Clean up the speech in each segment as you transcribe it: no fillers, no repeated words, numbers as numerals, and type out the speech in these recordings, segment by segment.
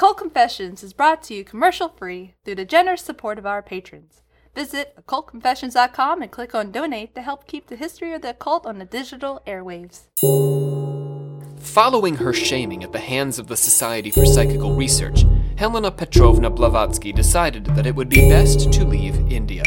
Occult Confessions is brought to you commercial-free through the generous support of our patrons. Visit occultconfessions.com and click on Donate to help keep the history of the occult on the digital airwaves. Following her shaming at the hands of the Society for Psychical Research, Helena Petrovna Blavatsky decided that it would be best to leave India.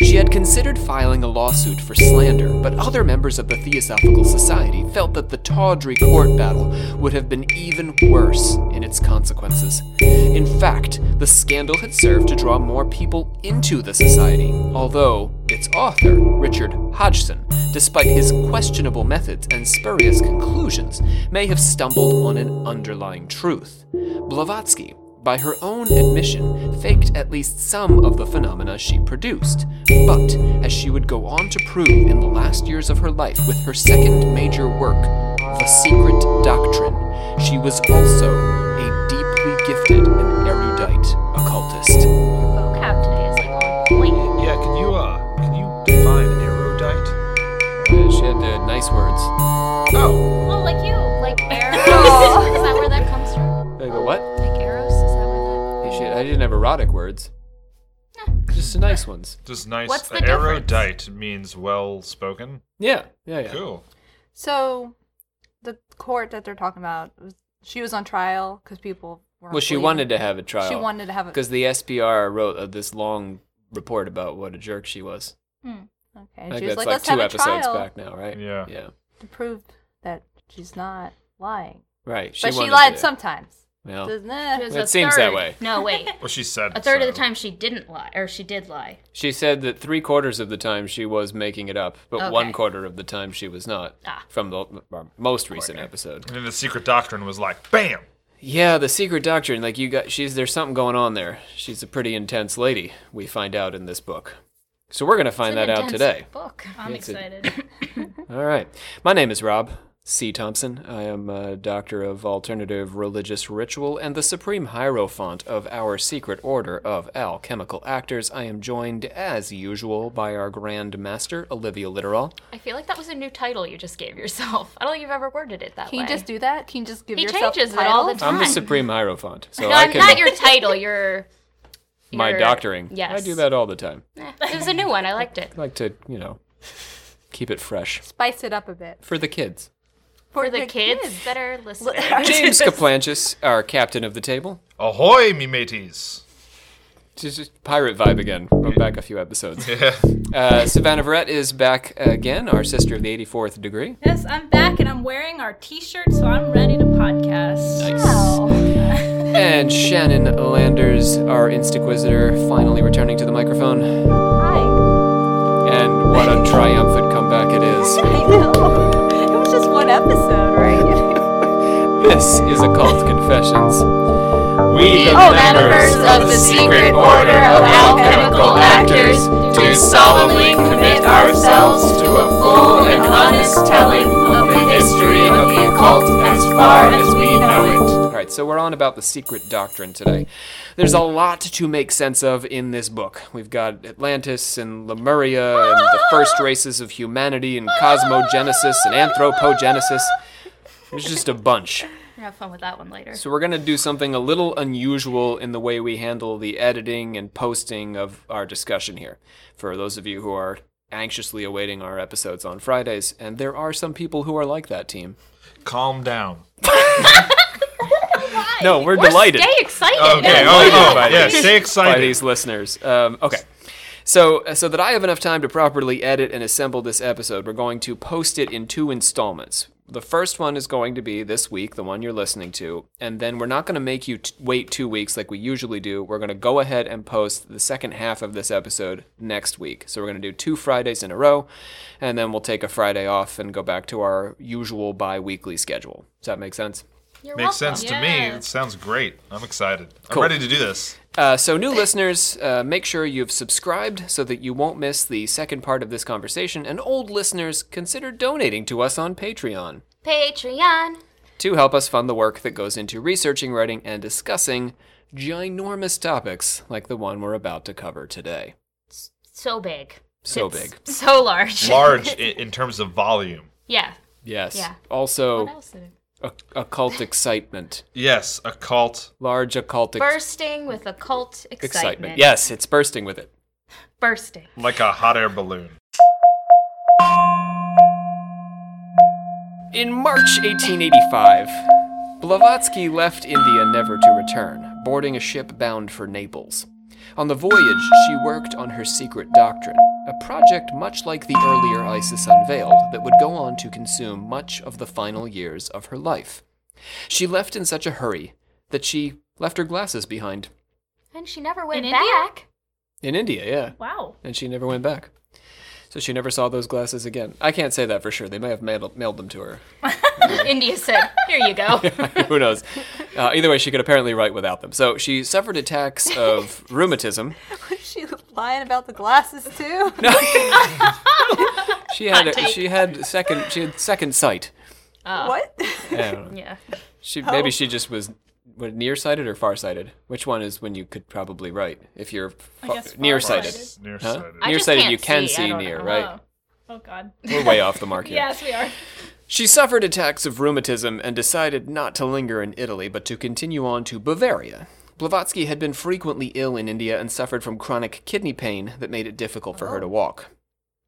She had considered filing a lawsuit for slander, but other members of the Theosophical Society felt that the tawdry court battle would have been even worse in its consequences. In fact, the scandal had served to draw more people into the society, although its author, Richard Hodgson, despite his questionable methods and spurious conclusions, may have stumbled on an underlying truth. Blavatsky, by her own admission, faked at least some of the phenomena she produced. But, as she would go on to prove in the last years of her life with her second major work, The Secret Doctrine, she was also a deeply gifted and erudite occultist. Your vocab today is like on point. Yeah, can you define an erudite? She had nice words. Oh! Oh, like you! Like arrows? Is that where that comes from? Like what? Like arrows? I didn't have erotic words. Just nice ones. Just nice. What's the erudite means well spoken. Yeah. Cool. So, the court that they're talking about, she was on trial because people were. Well, she wanted to have a trial. She wanted to have a because the SPR wrote this long report about what a jerk she was. Okay. And I think that's like 2 episodes back now, right? Yeah. To prove that she's not lying. Right. But she lied sometimes. Well, it seems that way. No, wait. Well, she said a third of the time she didn't lie, or she did lie. She said that 3/4 of the time she was making it up, but 1/4 of the time she was not. From the most recent episode. And then The Secret Doctrine was like, bam! Yeah, The Secret Doctrine, like there's something going on there. She's a pretty intense lady, we find out in this book. So we're going to find that out today. Book. I'm excited. All right. My name is Rob C. Thompson. I am a doctor of alternative religious ritual and the supreme hierophant of our secret order of alchemical actors. I am joined, as usual, by our grand master, Olivia Litterall. I feel like that was a new title you just gave yourself. I don't think you've ever worded it that way. Can you just do that? Can you just give yourself a title? He changes it all the time. I'm the supreme hierophant. So no, not your title, my doctoring. Yes. I do that all the time. It was a new one. I liked it. I like to, keep it fresh. Spice it up a bit. For the kids. For the kids that are listening. James Caplanches, our captain of the table. Ahoy, me mateys. Just pirate vibe again. We're back a few episodes. Yeah. Savannah Verrett is back again, our sister of the 84th degree. Yes, I'm back and I'm wearing our t-shirt, so I'm ready to podcast. Nice. Wow. And Shannon Landers, our Instaquisitor, finally returning to the microphone. Hi. And what a triumphant comeback it is. I know. Just one episode, right? This is Occult Confessions. We, the members of the secret order of alchemical actors, do solemnly commit ourselves to a full and honest telling of the history of the occult as far as we know it. Alright, so we're on about The Secret Doctrine today. There's a lot to make sense of in this book. We've got Atlantis and Lemuria and the first races of humanity and cosmogenesis and anthropogenesis. There's just a bunch. We're gonna have fun with that one later. So we're going to do something a little unusual in the way we handle the editing and posting of our discussion here. For those of you who are anxiously awaiting our episodes on Fridays, and there are some people who are like that, team. Calm down. No, we're delighted. Stay excited. Okay, stay excited by these listeners. Okay, so that I have enough time to properly edit and assemble this episode, we're going to post it in 2 installments. The first one is going to be this week, the one you're listening to, and then we're not going to make you wait 2 weeks like we usually do. We're going to go ahead and post the second half of this episode next week. So we're going to do 2 Fridays in a row, and then we'll take a Friday off and go back to our usual bi-weekly schedule. Does that make sense? Makes sense to me. It sounds great. I'm excited. Cool. I'm ready to do this. So new listeners, make sure you've subscribed so that you won't miss the second part of this conversation. And old listeners, consider donating to us on Patreon. Patreon. To help us fund the work that goes into researching, writing, and discussing ginormous topics like the one we're about to cover today. So big. Big. So large. Large in terms of volume. Yeah. Yes. Yeah. Also... What else did it? Occult excitement. Yes, occult. Large occult. Bursting with occult excitement. Yes, it's bursting with it. Bursting. Like a hot air balloon. In March 1885, Blavatsky left India never to return, boarding a ship bound for Naples. On the voyage, she worked on her secret doctrine, a project much like the earlier Isis Unveiled that would go on to consume much of the final years of her life. She left in such a hurry that she left her glasses behind. And she never went back. In India, yeah. Wow. And she never went back. So she never saw those glasses again. I can't say that for sure. They may have mailed them to her. India said, here you go. Who knows? Either way, she could apparently write without them. So she suffered attacks of rheumatism. Was she lying about the glasses too? No. She had second sight. What? I don't know. Yeah. Maybe she just was nearsighted or farsighted? Which one is when you could probably write if you're nearsighted? Nearsighted. Huh? Nearsighted, you can see near, right? Oh God. We're way off the mark here. Yes, we are. She suffered attacks of rheumatism and decided not to linger in Italy, but to continue on to Bavaria. Blavatsky had been frequently ill in India and suffered from chronic kidney pain that made it difficult for her to walk.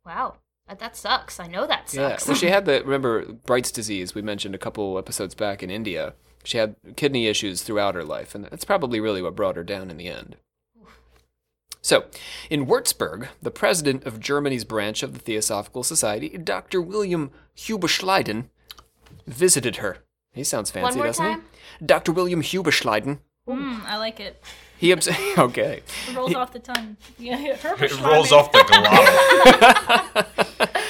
Wow. That sucks. I know that sucks. Yeah. Well, she had remember Bright's disease we mentioned a couple episodes back in India. She had kidney issues throughout her life, and that's probably really what brought her down in the end. So, in Würzburg, the president of Germany's branch of the Theosophical Society, Dr. William Huberschleiden, visited her. He sounds fancy, doesn't he? Dr. William Huberschleiden. I like it. Okay. It rolls off the tongue. Yeah, it rolls off the glottal.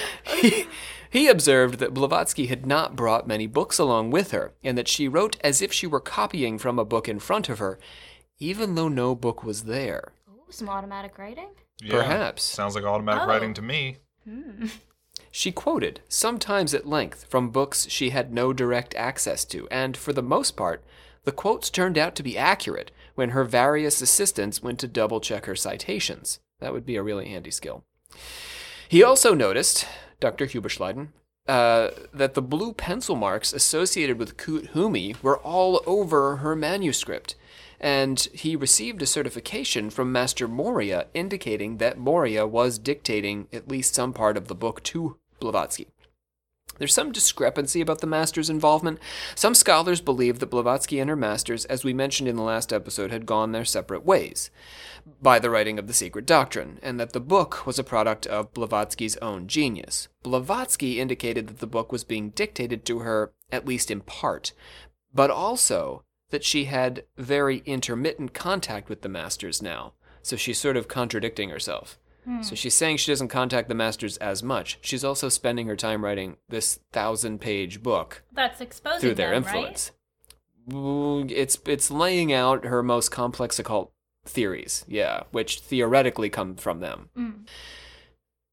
He observed that Blavatsky had not brought many books along with her, and that she wrote as if she were copying from a book in front of her, even though no book was there. Ooh, some automatic writing? Yeah, perhaps. Sounds like automatic writing to me. Hmm. She quoted, sometimes at length, from books she had no direct access to, and for the most part, the quotes turned out to be accurate when her various assistants went to double-check her citations. That would be a really handy skill. He also noticed, Dr. Huberschleiden, that the blue pencil marks associated with Kuthumi were all over her manuscript, and he received a certification from Master Moria indicating that Moria was dictating at least some part of the book to Blavatsky. There's some discrepancy about the master's involvement. Some scholars believe that Blavatsky and her masters, as we mentioned in the last episode, had gone their separate ways by the writing of The Secret Doctrine, and that the book was a product of Blavatsky's own genius. Blavatsky indicated that the book was being dictated to her, at least in part, but also that she had very intermittent contact with the masters now, so she's sort of contradicting herself. So she's saying she doesn't contact the masters as much. She's also spending her time writing this 1,000-page book that's exposing through their influence. Right? It's laying out her most complex occult theories, yeah, which theoretically come from them. Mm.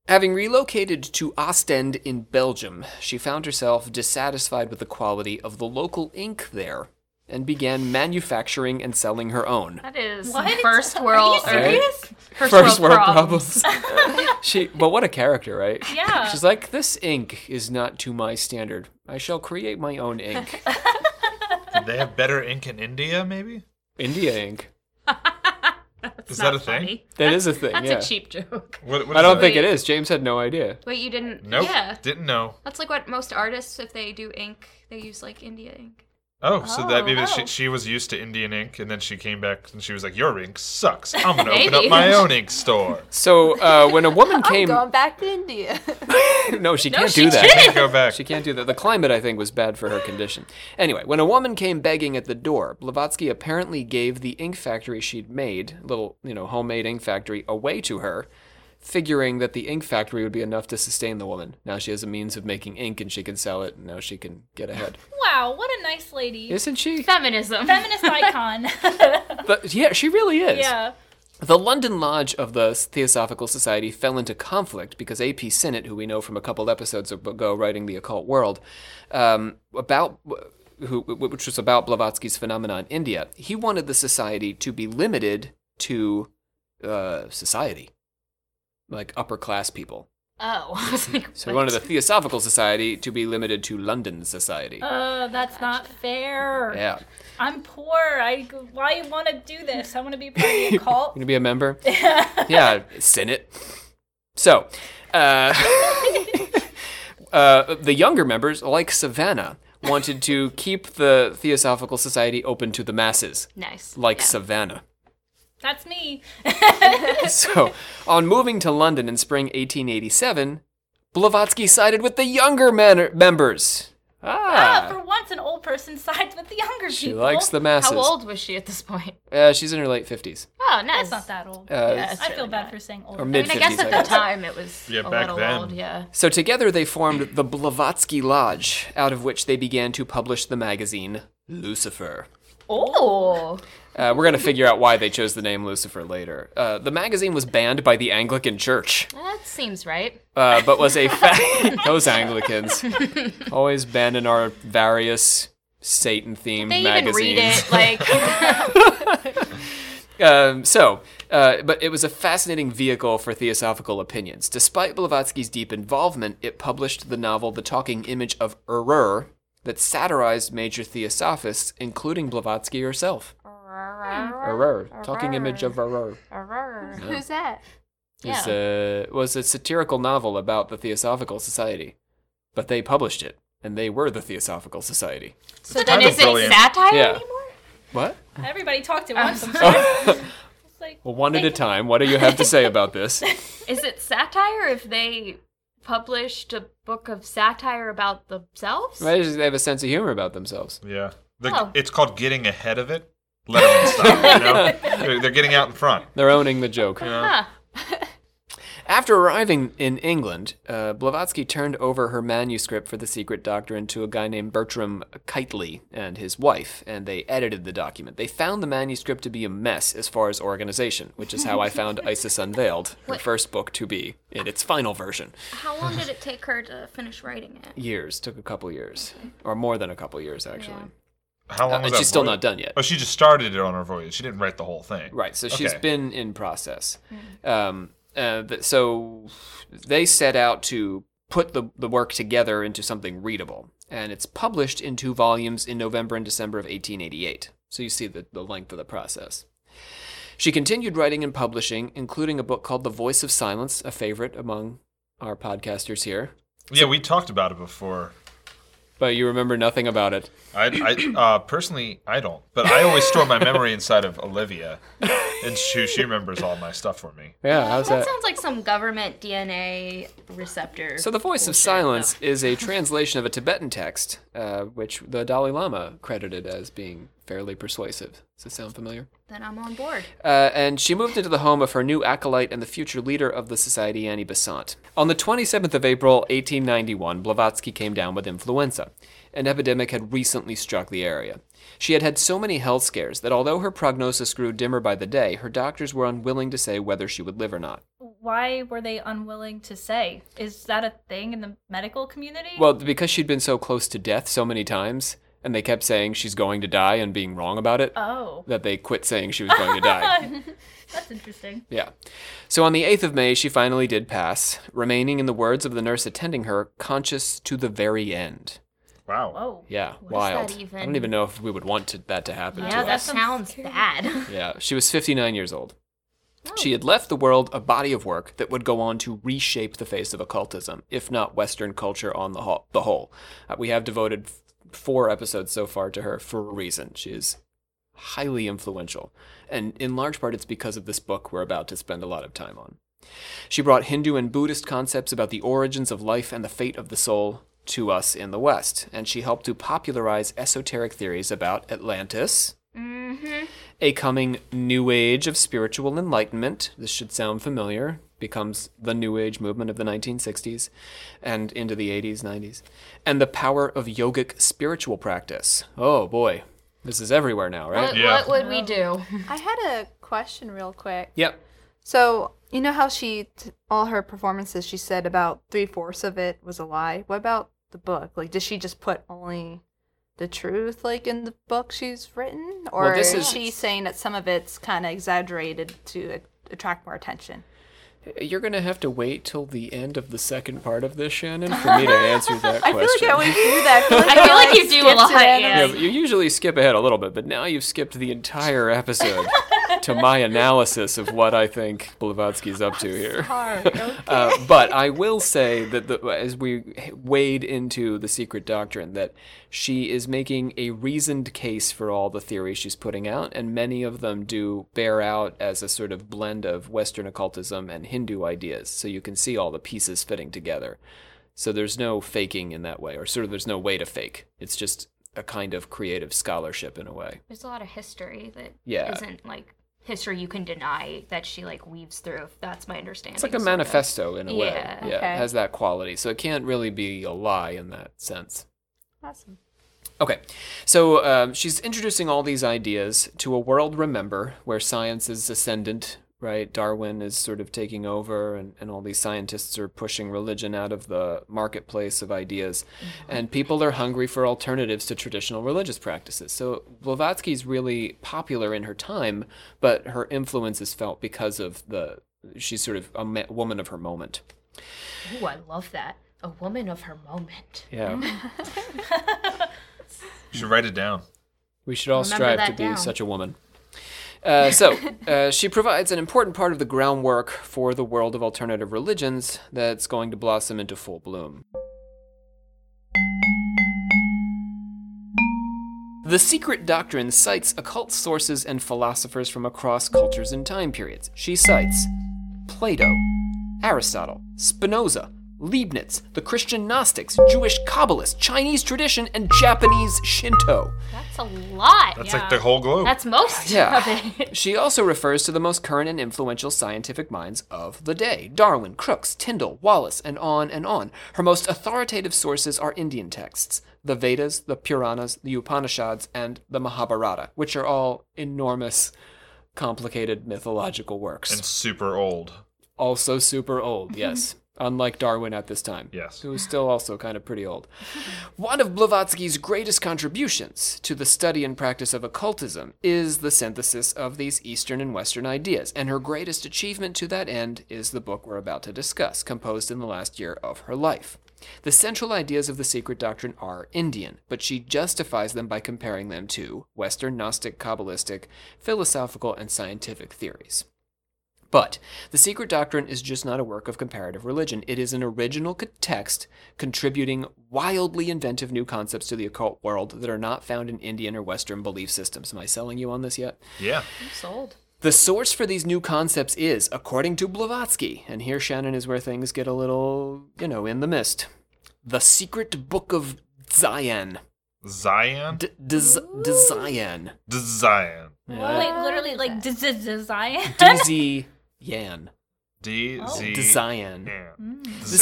Having relocated to Ostend in Belgium, she found herself dissatisfied with the quality of the local ink there, and began manufacturing and selling her own. That is first world. Are you serious? First world problems. But what a character, right? Yeah. She's like, this ink is not to my standard. I shall create my own ink. Did they have better ink in India, maybe? India ink. Is that a thing? That is a thing. That's a cheap joke. What I don't think it is. James had no idea. Wait, you didn't? Nope. Yeah. Didn't know. That's like what most artists, if they do ink, they use like India ink. Oh, so that maybe she was used to Indian ink, and then she came back and she was like, your ink sucks. I'm going to open up my own ink store. So when a woman came... I'm going back to India. She can't do that. The climate, I think, was bad for her condition. Anyway, when a woman came begging at the door, Blavatsky apparently gave the ink factory she'd made, little homemade ink factory, away to her, figuring that the ink factory would be enough to sustain the woman. Now she has a means of making ink and she can sell it, and now she can get ahead. Wow, what a nice lady. Isn't she? Feminism. Feminist icon. But yeah, she really is. Yeah. The London Lodge of the Theosophical Society fell into conflict because A.P. Sinnott, who we know from a couple episodes ago writing The Occult World, which was about Blavatsky's phenomena in India, he wanted the society to be limited to society. Like upper class people. Oh. I was like, so we wanted the Theosophical Society to be limited to London society. Oh, that's not fair. Yeah. I'm poor. Why want to do this? I want to be part of the cult. You want to be a member? Yeah. Senate. So, the younger members, like Savannah, wanted to keep the Theosophical Society open to the masses. Nice. Like Savannah. That's me. So, on moving to London in spring 1887, Blavatsky sided with the younger members. Ah, for once an old person sides with the younger people. She likes the masses. How old was she at this point? She's in her late 50s. Oh, nice. That's not that old. I feel bad for saying old. Or mid-50s, I guess at the time it was a little then. Old. Yeah. So together they formed the Blavatsky Lodge, out of which they began to publish the magazine Lucifer. Oh. We're going to figure out why they chose the name Lucifer later. The magazine was banned by the Anglican Church. That seems right. But was a fact. Those Anglicans always banning our various Satan-themed magazines. They even read it, like. But it was a fascinating vehicle for theosophical opinions. Despite Blavatsky's deep involvement, it published the novel The Talking Image of Error, that satirized major theosophists, including Blavatsky herself. Error. Talking image of error. Error. Yeah. Who's that? It was a satirical novel about the Theosophical Society, but they published it, and they were the Theosophical Society. So then is it satire anymore? What? Everybody talked at once. It's like, well, one at a time. What do you have to say about this? Is it satire if they published a book of satire about themselves? Right, they have a sense of humor about themselves. Yeah. It's called getting ahead of it. Letterman style, you know? They're getting out in front. They're owning the joke. Yeah. After arriving in England, Blavatsky turned over her manuscript for The Secret Doctrine to a guy named Bertram Kiteley and his wife, and they edited the document. They found the manuscript to be a mess as far as organization, which is how I found Isis Unveiled, her first book to be, in its final version. How long did it take her to finish writing it? Years. Took a couple years. Okay. Or more than a couple years, actually. Yeah. How long was that? She's still not done yet. Oh, she just started it on her voyage. She didn't write the whole thing. Right, so she's been in process. Mm-hmm. So they set out to put the work together into something readable, and it's published in 2 volumes in November and December of 1888. So you see the length of the process. She continued writing and publishing, including a book called The Voice of Silence, a favorite among our podcasters here. Yeah, we talked about it before. But you remember nothing about it. I personally, I don't. But I always store my memory inside of Olivia, and she remembers all my stuff for me. Yeah, how's that? That sounds like some government DNA receptor. So The Voice of Silence is a translation of a Tibetan text, which the Dalai Lama credited as being fairly persuasive. Does it sound familiar? Then I'm on board. And she moved into the home of her new acolyte and the future leader of the society, Annie Besant. On the 27th of April, 1891, Blavatsky came down with influenza. An epidemic had recently struck the area. She had had so many health scares that although her prognosis grew dimmer by the day, her doctors were unwilling to say whether she would live or not. Why were they unwilling to say? Is that a thing in the medical community? Well, because she'd been so close to death so many times, and they kept saying she's going to die and being wrong about it, that they quit saying she was going to die. That's interesting. Yeah. So on the 8th of May, she finally did pass, remaining, in the words of the nurse attending her, conscious to the very end. Wow. Whoa. Yeah, what wild. Is that even? I don't even know if we would want that to happen to us. Yeah, that sounds bad. Yeah, she was 59 years old. Oh. She had left the world a body of work that would go on to reshape the face of occultism, if not Western culture on the whole. We have devoted 4 episodes so far to her for a reason. She is highly influential, and in large part it's because of this book we're about to spend a lot of time on. She brought Hindu and Buddhist concepts about the origins of life and the fate of the soul to us in the West, and she helped to popularize esoteric theories about Atlantis, a coming new age of spiritual enlightenment. This should sound familiar. Becomes the New Age movement of the 1960s and into the 80s, 90s, and the power of yogic spiritual practice. Oh, boy. This is everywhere now, right? What would we do? I had a question real quick. Yep. So, you know how all her performances, she said about 3/4 of it was a lie? What about the book? Like, does she just put only the truth, like, in the book she's written? Or is she saying that some of it's kind of exaggerated to attract more attention? You're going to have to wait till the end of the second part of this, Shannon, for me to answer that question. I feel like I always do that. I feel like you do a lot. Yeah, you usually skip ahead a little bit, but now you've skipped the entire episode to my analysis of what I think Blavatsky's up to here. Hard. Okay. But I will say that as we wade into The Secret Doctrine, that she is making a reasoned case for all the theories she's putting out, and many of them do bear out as a sort of blend of Western occultism and Hindu ideas, so you can see all the pieces fitting together. So there's no faking in that way, or sort of there's no way to fake. It's just a kind of creative scholarship in a way. There's a lot of history that isn't like history you can deny that she like weaves through. That's my understanding. It's like a manifesto in a way. Yeah, okay. It has that quality. So it can't really be a lie in that sense. Awesome. Okay, so she's introducing all these ideas to a world, remember, where science is ascendant, right? Darwin is sort of taking over, and all these scientists are pushing religion out of the marketplace of ideas. Mm-hmm. And people are hungry for alternatives to traditional religious practices. So Blavatsky's really popular in her time, but her influence is felt because of she's sort of a woman of her moment. Ooh, I love that. A woman of her moment. Yeah. You should write it down. We should all strive to be such a woman. She provides an important part of the groundwork for the world of alternative religions that's going to blossom into full bloom. The Secret Doctrine cites occult sources and philosophers from across cultures and time periods. She cites Plato, Aristotle, Spinoza, Leibniz, the Christian Gnostics, Jewish Kabbalists, Chinese tradition, and Japanese Shinto. That's a lot. That's like the whole globe. That's most of it. She also refers to the most current and influential scientific minds of the day. Darwin, Crookes, Tyndall, Wallace, and on and on. Her most authoritative sources are Indian texts, the Vedas, the Puranas, the Upanishads, and the Mahabharata, which are all enormous, complicated mythological works. And super old. Also super old, yes. Unlike Darwin at this time, yes, who is still also kind of pretty old. One of Blavatsky's greatest contributions to the study and practice of occultism is the synthesis of these Eastern and Western ideas, and her greatest achievement to that end is the book we're about to discuss, composed in the last year of her life. The central ideas of the Secret Doctrine are Indian, but she justifies them by comparing them to Western Gnostic, Kabbalistic, philosophical, and scientific theories. But The Secret Doctrine is just not a work of comparative religion. It is an original text contributing wildly inventive new concepts to the occult world that are not found in Indian or Western belief systems. Am I selling you on this yet? Yeah. I'm sold. The source for these new concepts is, according to Blavatsky, and here, Shannon, is where things get a little, in the mist, the Secret Book of Dzyan. Dzyan? Dzyan. Dzyan. Wait, literally, like, Dzyan? Dzyan. Dzyan. This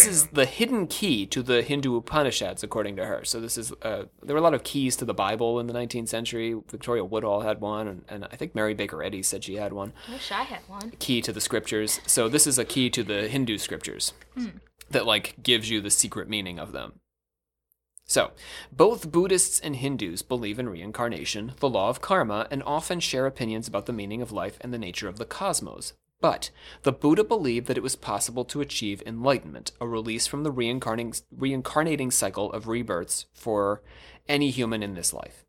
is the hidden key to the Hindu Upanishads, according to her. So this is there were a lot of keys to the Bible in the 19th century. Victoria Woodhull had one, and I think Mary Baker Eddy said she had one. I wish I had one. Key to the scriptures. So this is a key to the Hindu scriptures that like gives you the secret meaning of them. So, both Buddhists and Hindus believe in reincarnation, the law of karma, and often share opinions about the meaning of life and the nature of the cosmos. But the Buddha believed that it was possible to achieve enlightenment, a release from the reincarnating cycle of rebirths for any human in this life.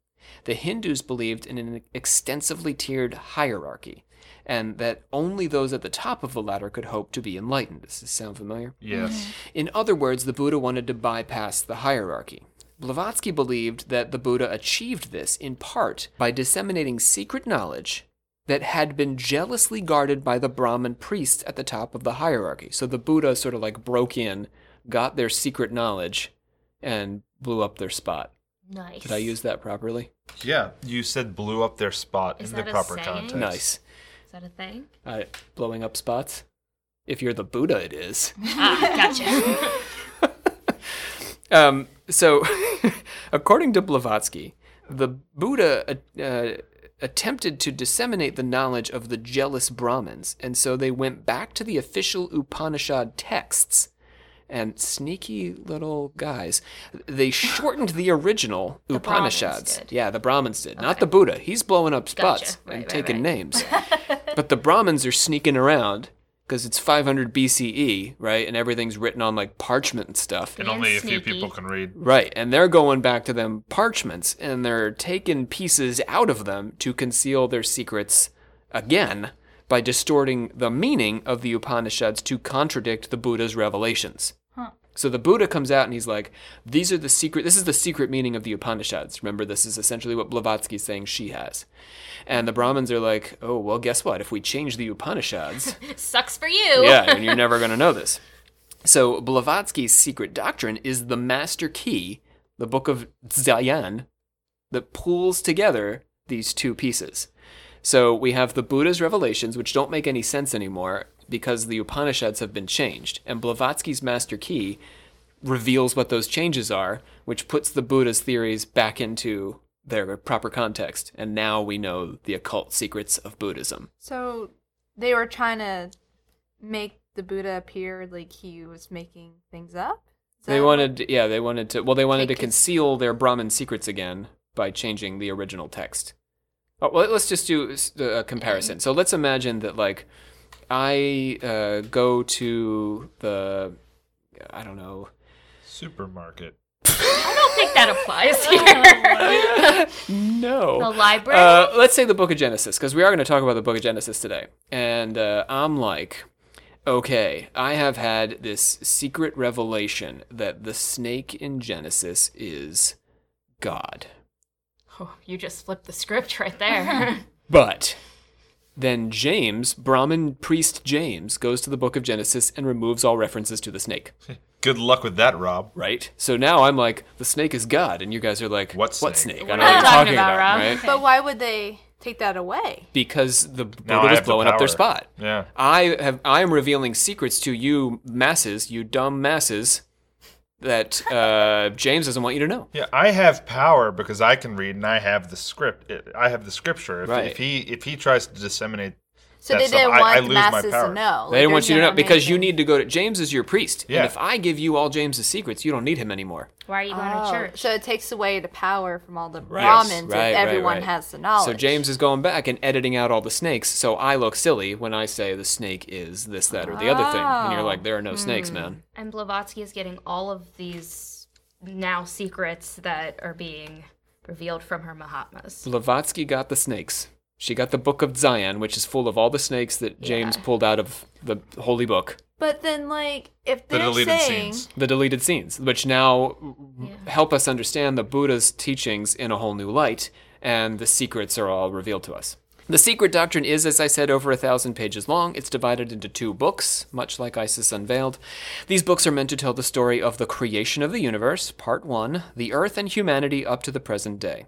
The Hindus believed in an extensively tiered hierarchy, and that only those at the top of the ladder could hope to be enlightened. Does this sound familiar? Yes. In other words, the Buddha wanted to bypass the hierarchy. Blavatsky believed that the Buddha achieved this in part by disseminating secret knowledge that had been jealously guarded by the Brahmin priests at the top of the hierarchy. So the Buddha sort of like broke in, got their secret knowledge, and blew up their spot. Nice. Did I use that properly? Yeah, you said blew up their spot in the proper context. Nice. Is that a thing? Blowing up spots? If you're the Buddha, it is. Ah, gotcha. According to Blavatsky, the Buddha attempted to disseminate the knowledge of the jealous Brahmins, and so they went back to the official Upanishad texts. And sneaky little guys, they shortened the original Upanishads. The Brahmins did. Okay. Not the Buddha. He's blowing up spots and taking names. But the Brahmins are sneaking around because it's 500 BCE, right? And everything's written on like parchment and stuff. And only a few people can read. Right. And they're going back to them parchments and they're taking pieces out of them to conceal their secrets again by distorting the meaning of the Upanishads to contradict the Buddha's revelations. Huh. So the Buddha comes out and he's like, these are the secret, this is the secret meaning of the Upanishads. Remember, this is essentially what Blavatsky's saying she has. And the Brahmins are like, oh, well, guess what? If we change the Upanishads... Sucks for you. Yeah, and you're never going to know this. So Blavatsky's secret doctrine is the master key, the book of Dzyan, that pulls together these two pieces. So we have the Buddha's revelations, which don't make any sense anymore because the Upanishads have been changed. And Blavatsky's master key reveals what those changes are, which puts the Buddha's theories back into their proper context. And now we know the occult secrets of Buddhism. So they were trying to make the Buddha appear like he was making things up? They wanted to conceal their Brahmin secrets again by changing the original text. Oh, well, let's just do a comparison. So let's imagine that, like, I go to the, I don't know. Supermarket. I don't think that applies here. No. The library? Let's say the Book of Genesis, because we are going to talk about the Book of Genesis today. And I'm like, okay, I have had this secret revelation that the snake in Genesis is God. Oh, you just flipped the script right there. But then James, Brahmin priest James, goes to the Book of Genesis and removes all references to the snake. Good luck with that, Rob. Right? So now I'm like, the snake is God. And you guys are like, what snake? I don't know what you're talking about, Rob. Right? Okay. But why would they take that away? Because the Buddha is blowing up their spot. Yeah. I am revealing secrets to you masses, you dumb masses, that James doesn't want you to know. Yeah, I have power because I can read, and I have the script. I have the scripture. If he tries to disseminate, so they didn't want masses to know. They didn't want you to know because you need to go to James is your priest. Yeah. And if I give you all James's secrets, you don't need him anymore. Why are you going to church? So it takes away the power from all the Brahmins if everyone has the knowledge. So James is going back and editing out all the snakes. So I look silly when I say the snake is this, that, or the other thing. And you're like, there are no snakes, man. And Blavatsky is getting all of these now secrets that are being revealed from her Mahatmas. Blavatsky got the snakes. She got the Book of Dzyan, which is full of all the snakes that James pulled out of the holy book. But then, like, if they're the deleted scenes, which now help us understand the Buddha's teachings in a whole new light, and the secrets are all revealed to us. The Secret Doctrine is, as I said, over 1,000 pages long. It's divided into two books, much like Isis Unveiled. These books are meant to tell the story of the creation of the universe, Part 1, the Earth and humanity up to the present day.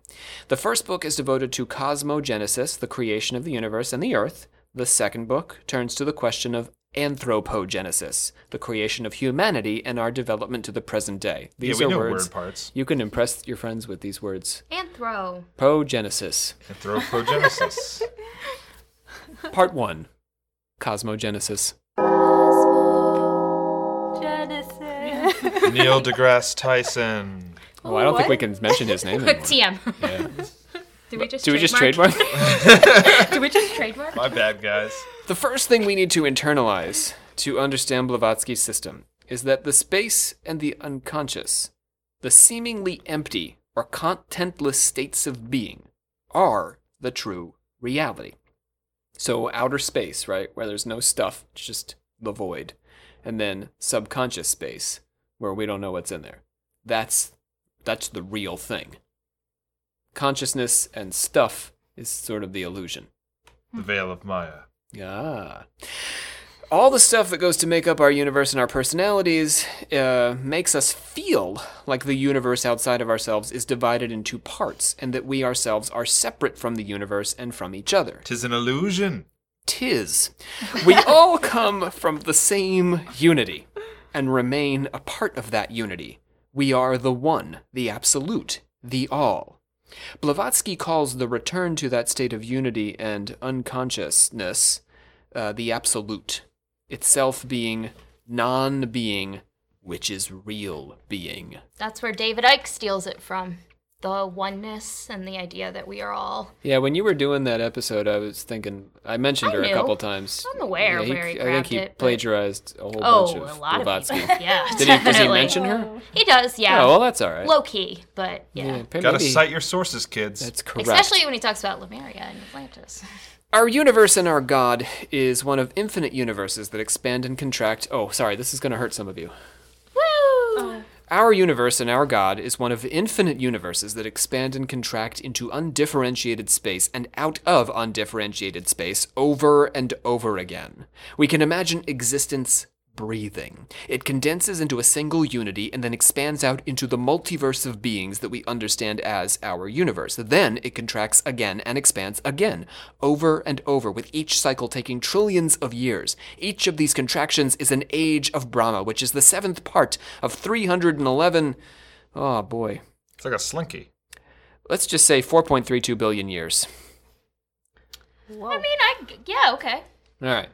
The first book is devoted to cosmogenesis, the creation of the universe and the Earth. The second book turns to the question of anthropogenesis, the creation of humanity and our development to the present day. These are words. Word parts. You can impress your friends with these words. Anthropogenesis. Anthropogenesis. Part 1, Cosmogenesis. Cosmogenesis. Neil deGrasse Tyson. Oh, I don't think we can mention his name anymore. TM. Yeah. Do we just trademark? Do we just trademark? My bad, guys. The first thing we need to internalize to understand Blavatsky's system is that the space and the unconscious, the seemingly empty or contentless states of being, are the true reality. So outer space, right, where there's no stuff, it's just the void. And then subconscious space, where we don't know what's in there. That's the real thing. Consciousness and stuff is sort of the illusion. The veil of Maya. Yeah. All the stuff that goes to make up our universe and our personalities makes us feel like the universe outside of ourselves is divided into parts and that we ourselves are separate from the universe and from each other. 'Tis an illusion. 'Tis. We all come from the same unity and remain a part of that unity. We are the one, the absolute, the all. Blavatsky calls the return to that state of unity and unconsciousness the absolute, itself being non-being, which is real being. That's where David Icke steals it from. the oneness and the idea that we are all... Yeah, when you were doing that episode, I was thinking... I mentioned her a couple times. I'm aware where he grabbed it. I think he plagiarized a whole bunch of Blavatsky. Yeah, does he mention her? He does, yeah. Oh, well, that's all right. Low-key, but yeah. Gotta cite your sources, kids. That's correct. Especially when he talks about Lemuria and Atlantis. Our universe and our God is one of infinite universes that expand and contract... Oh, sorry, this is going to hurt some of you. Woo! Our universe and our God is one of infinite universes that expand and contract into undifferentiated space and out of undifferentiated space over and over again. We can imagine existence breathing. It condenses into a single unity and then expands out into the multiverse of beings that we understand as our universe. Then it contracts again and expands again, over and over, with each cycle taking trillions of years. Each of these contractions is an age of Brahma, which is the seventh part of 311... Oh, boy. It's like a slinky. Let's just say 4.32 billion years. Whoa. I mean, yeah, okay. All right.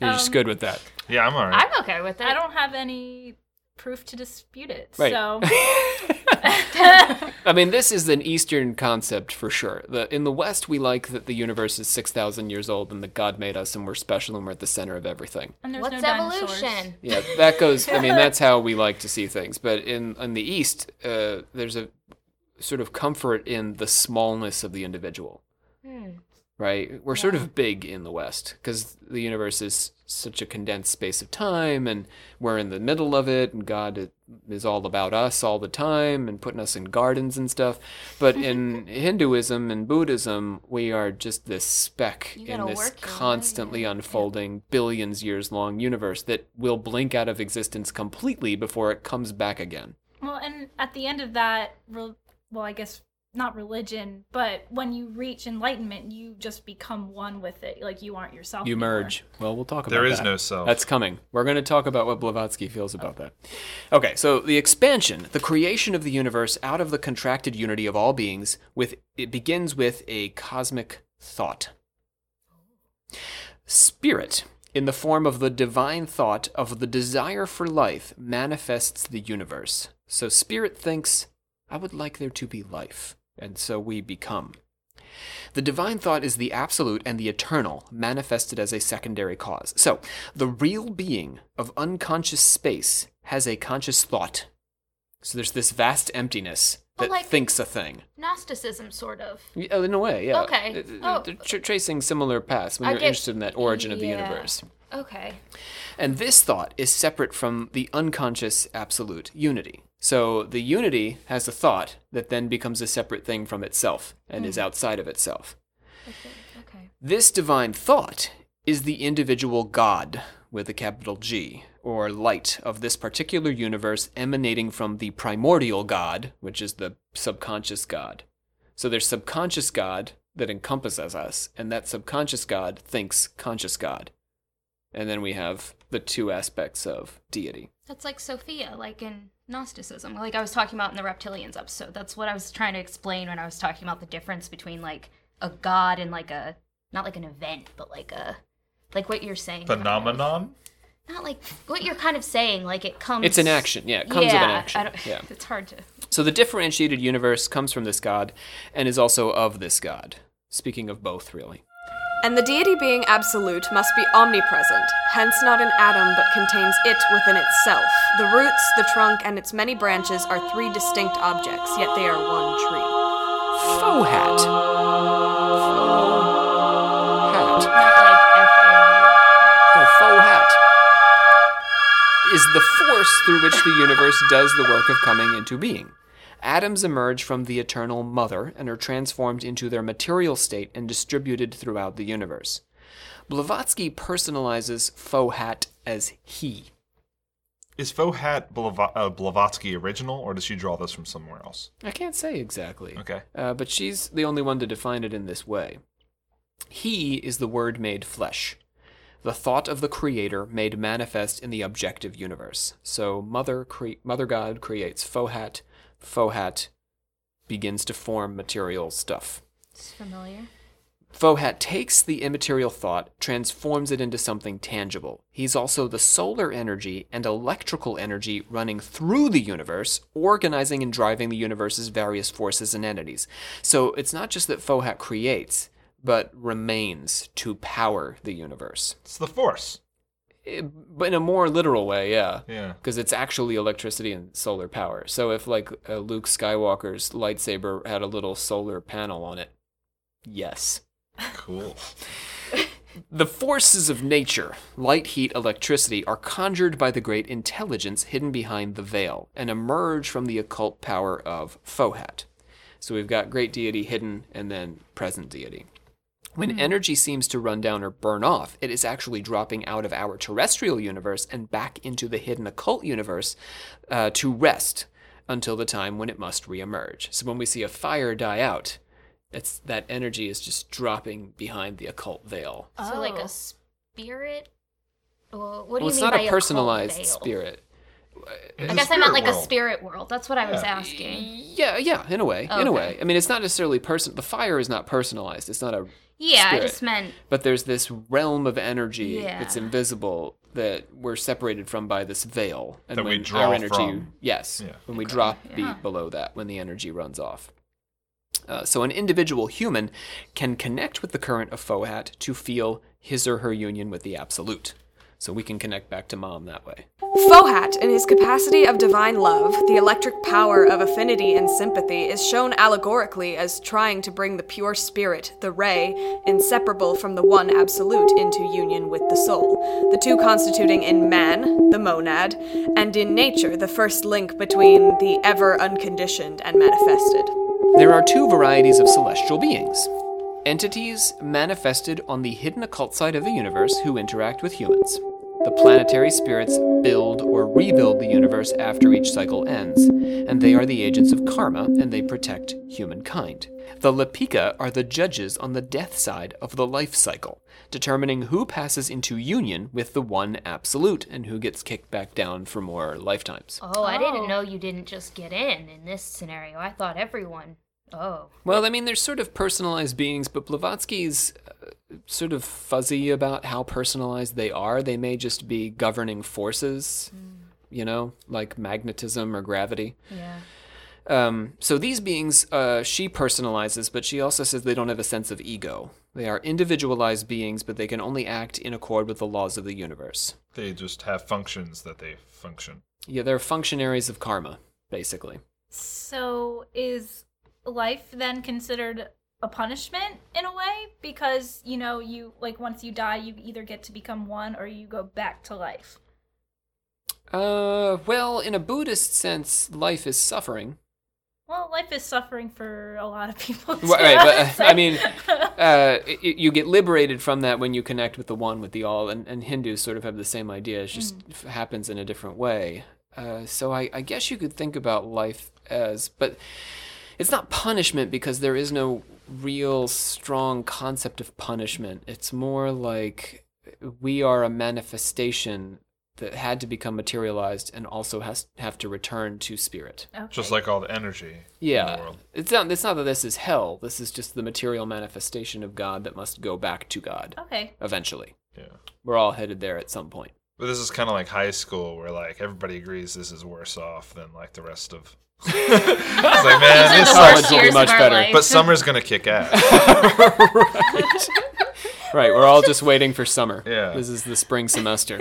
You're just good with that. Yeah, I'm all right. I'm okay with that. I don't have any proof to dispute it, right. So... I mean, this is an Eastern concept for sure. In the West, we like that the universe is 6,000 years old and that God made us and we're special and we're at the center of everything. And what's no evolution? Dinosaurs. Yeah, that goes... I mean, that's how we like to see things. But in the East, there's a sort of comfort in the smallness of the individual. Hmm. Right? We're sort of big in the West because the universe is such a condensed space of time and we're in the middle of it and God is all about us all the time and putting us in gardens and stuff. But in Hinduism and Buddhism, we are just this speck in this constantly unfolding billions years long universe that will blink out of existence completely before it comes back again. Well, and at the end of that, I guess... not religion, but when you reach enlightenment, you just become one with it. Like, you aren't yourself. You merge. Well, we'll talk about that. There is no self. That's coming. We're going to talk about what Blavatsky feels about that. Okay, so the expansion, the creation of the universe out of the contracted unity of all beings, it begins with a cosmic thought. Spirit, in the form of the divine thought of the desire for life, manifests the universe. So spirit thinks, I would like there to be life. And so we become. The divine thought is the absolute and the eternal, manifested as a secondary cause. So, the real being of unconscious space has a conscious thought. So there's this vast emptiness that thinks a thing. Gnosticism, sort of. In a way, yeah. Okay. They're tracing similar paths when you're interested in that origin of the universe. Okay. And this thought is separate from the unconscious absolute unity. So the unity has a thought that then becomes a separate thing from itself and is outside of itself. Okay. This divine thought is the individual God with a capital G, or light of this particular universe emanating from the primordial God, which is the subconscious God. So there's subconscious God that encompasses us, and that subconscious God thinks conscious God. And then we have the two aspects of deity. That's like Sophia, like in Gnosticism, like I was talking about in the Reptilians episode. That's what I was trying to explain when I was talking about the difference between like a god and like a, not like an event, but like a, like what you're saying. Phenomenon? Not like what you're kind of saying, like it comes... It's an action, yeah, it comes of an action. It's hard to... So the differentiated universe comes from this god and is also of this god. Speaking of both, really. And the deity being absolute must be omnipresent, hence not an atom but contains it within itself. The roots, the trunk, and its many branches are three distinct objects, yet they are one tree. Fohat. Fohat. Fohat is the force through which the universe does the work of coming into being. Atoms emerge from the eternal mother and are transformed into their material state and distributed throughout the universe. Blavatsky personalizes Fohat as he. Is Fohat Blavatsky original, or does she draw this from somewhere else? I can't say exactly. Okay. But she's the only one to define it in this way. He is the word made flesh, the thought of the creator made manifest in the objective universe. So Mother God creates Fohat. Fohat begins to form material stuff. It's familiar. Fohat takes the immaterial thought, transforms it into something tangible. He's also the solar energy and electrical energy running through the universe, organizing and driving the universe's various forces and entities. So it's not just that Fohat creates, but remains to power the universe. It's the force. But in a more literal way, yeah. Yeah. Because it's actually electricity and solar power. So if, like, Luke Skywalker's lightsaber had a little solar panel on it, yes. Cool. The forces of nature, light, heat, electricity, are conjured by the great intelligence hidden behind the veil and emerge from the occult power of Fohat. So we've got great deity hidden and then present deity. When energy seems to run down or burn off, it is actually dropping out of our terrestrial universe and back into the hidden occult universe to rest until the time when it must reemerge. So when we see a fire die out, it's, that energy is just dropping behind the occult veil. Oh. So like a spirit? Well, what do you mean by occult veil? It's not a personalized spirit. I guess I meant like a spirit world. That's what I was asking. Yeah, in a way. Okay. In a way. I mean, it's not necessarily the fire is not personalized. It's not a spirit. I just meant... But there's this realm of energy that's invisible that we're separated from by this veil. And that when we draw our energy, from. Yes. Yeah. When we drop below that, when the energy runs off. So an individual human can connect with the current of Fohat to feel his or her union with the absolute. So we can connect back to Mom that way. Fohat, in his capacity of divine love, the electric power of affinity and sympathy, is shown allegorically as trying to bring the pure spirit, the ray, inseparable from the one absolute, into union with the soul, the two constituting in man, the monad, and in nature, the first link between the ever unconditioned and manifested. There are two varieties of celestial beings. Entities manifested on the hidden occult side of the universe who interact with humans. The planetary spirits build or rebuild the universe after each cycle ends, and they are the agents of karma, and they protect humankind. The Lepika are the judges on the death side of the life cycle, determining who passes into union with the one absolute and who gets kicked back down for more lifetimes. Oh, I didn't know you didn't just get in this scenario. I thought everyone... Oh. Well, I mean, they're sort of personalized beings, but Blavatsky's sort of fuzzy about how personalized they are. They may just be governing forces, you know, like magnetism or gravity. Yeah. So these beings, she personalizes, but she also says they don't have a sense of ego. They are individualized beings, but they can only act in accord with the laws of the universe. They just have functions that they function. Yeah, they're functionaries of karma, basically. So is... life then considered a punishment in a way, because you know, you like once you die you either get to become one or you go back to life. Well, in a Buddhist sense, life is suffering. Well, life is suffering for a lot of people too, right, but I mean you get liberated from that when you connect with the one, with the all, and Hindus sort of have the same idea. It just happens in a different way. So I guess you could think about life as, but it's not punishment because there is no real strong concept of punishment. It's more like we are a manifestation that had to become materialized and also have to return to spirit. Okay. Just like all the energy in the world. It's not that this is hell. This is just the material manifestation of God that must go back to God. Okay. Eventually. Yeah. We're all headed there at some point. But this is kind of like high school where like everybody agrees this is worse off than like the rest of... It's like, man, this summer's will be much better. Life. But summer's gonna kick ass. Right, we're all just waiting for summer. Yeah. This is the spring semester.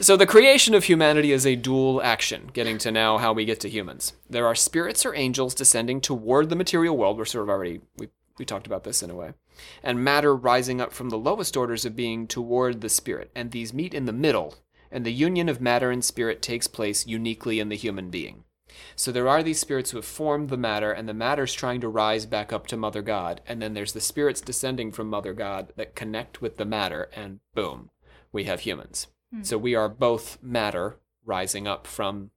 So the creation of humanity is a dual action, getting to now how we get to humans. There are spirits or angels descending toward the material world. We're sort of already we talked about this in a way. And matter rising up from the lowest orders of being toward the spirit. And these meet in the middle, and the union of matter and spirit takes place uniquely in the human being. So there are these spirits who have formed the matter, and the matter's trying to rise back up to Mother God, and then there's the spirits descending from Mother God that connect with the matter, and boom, we have humans. So we are both matter rising up from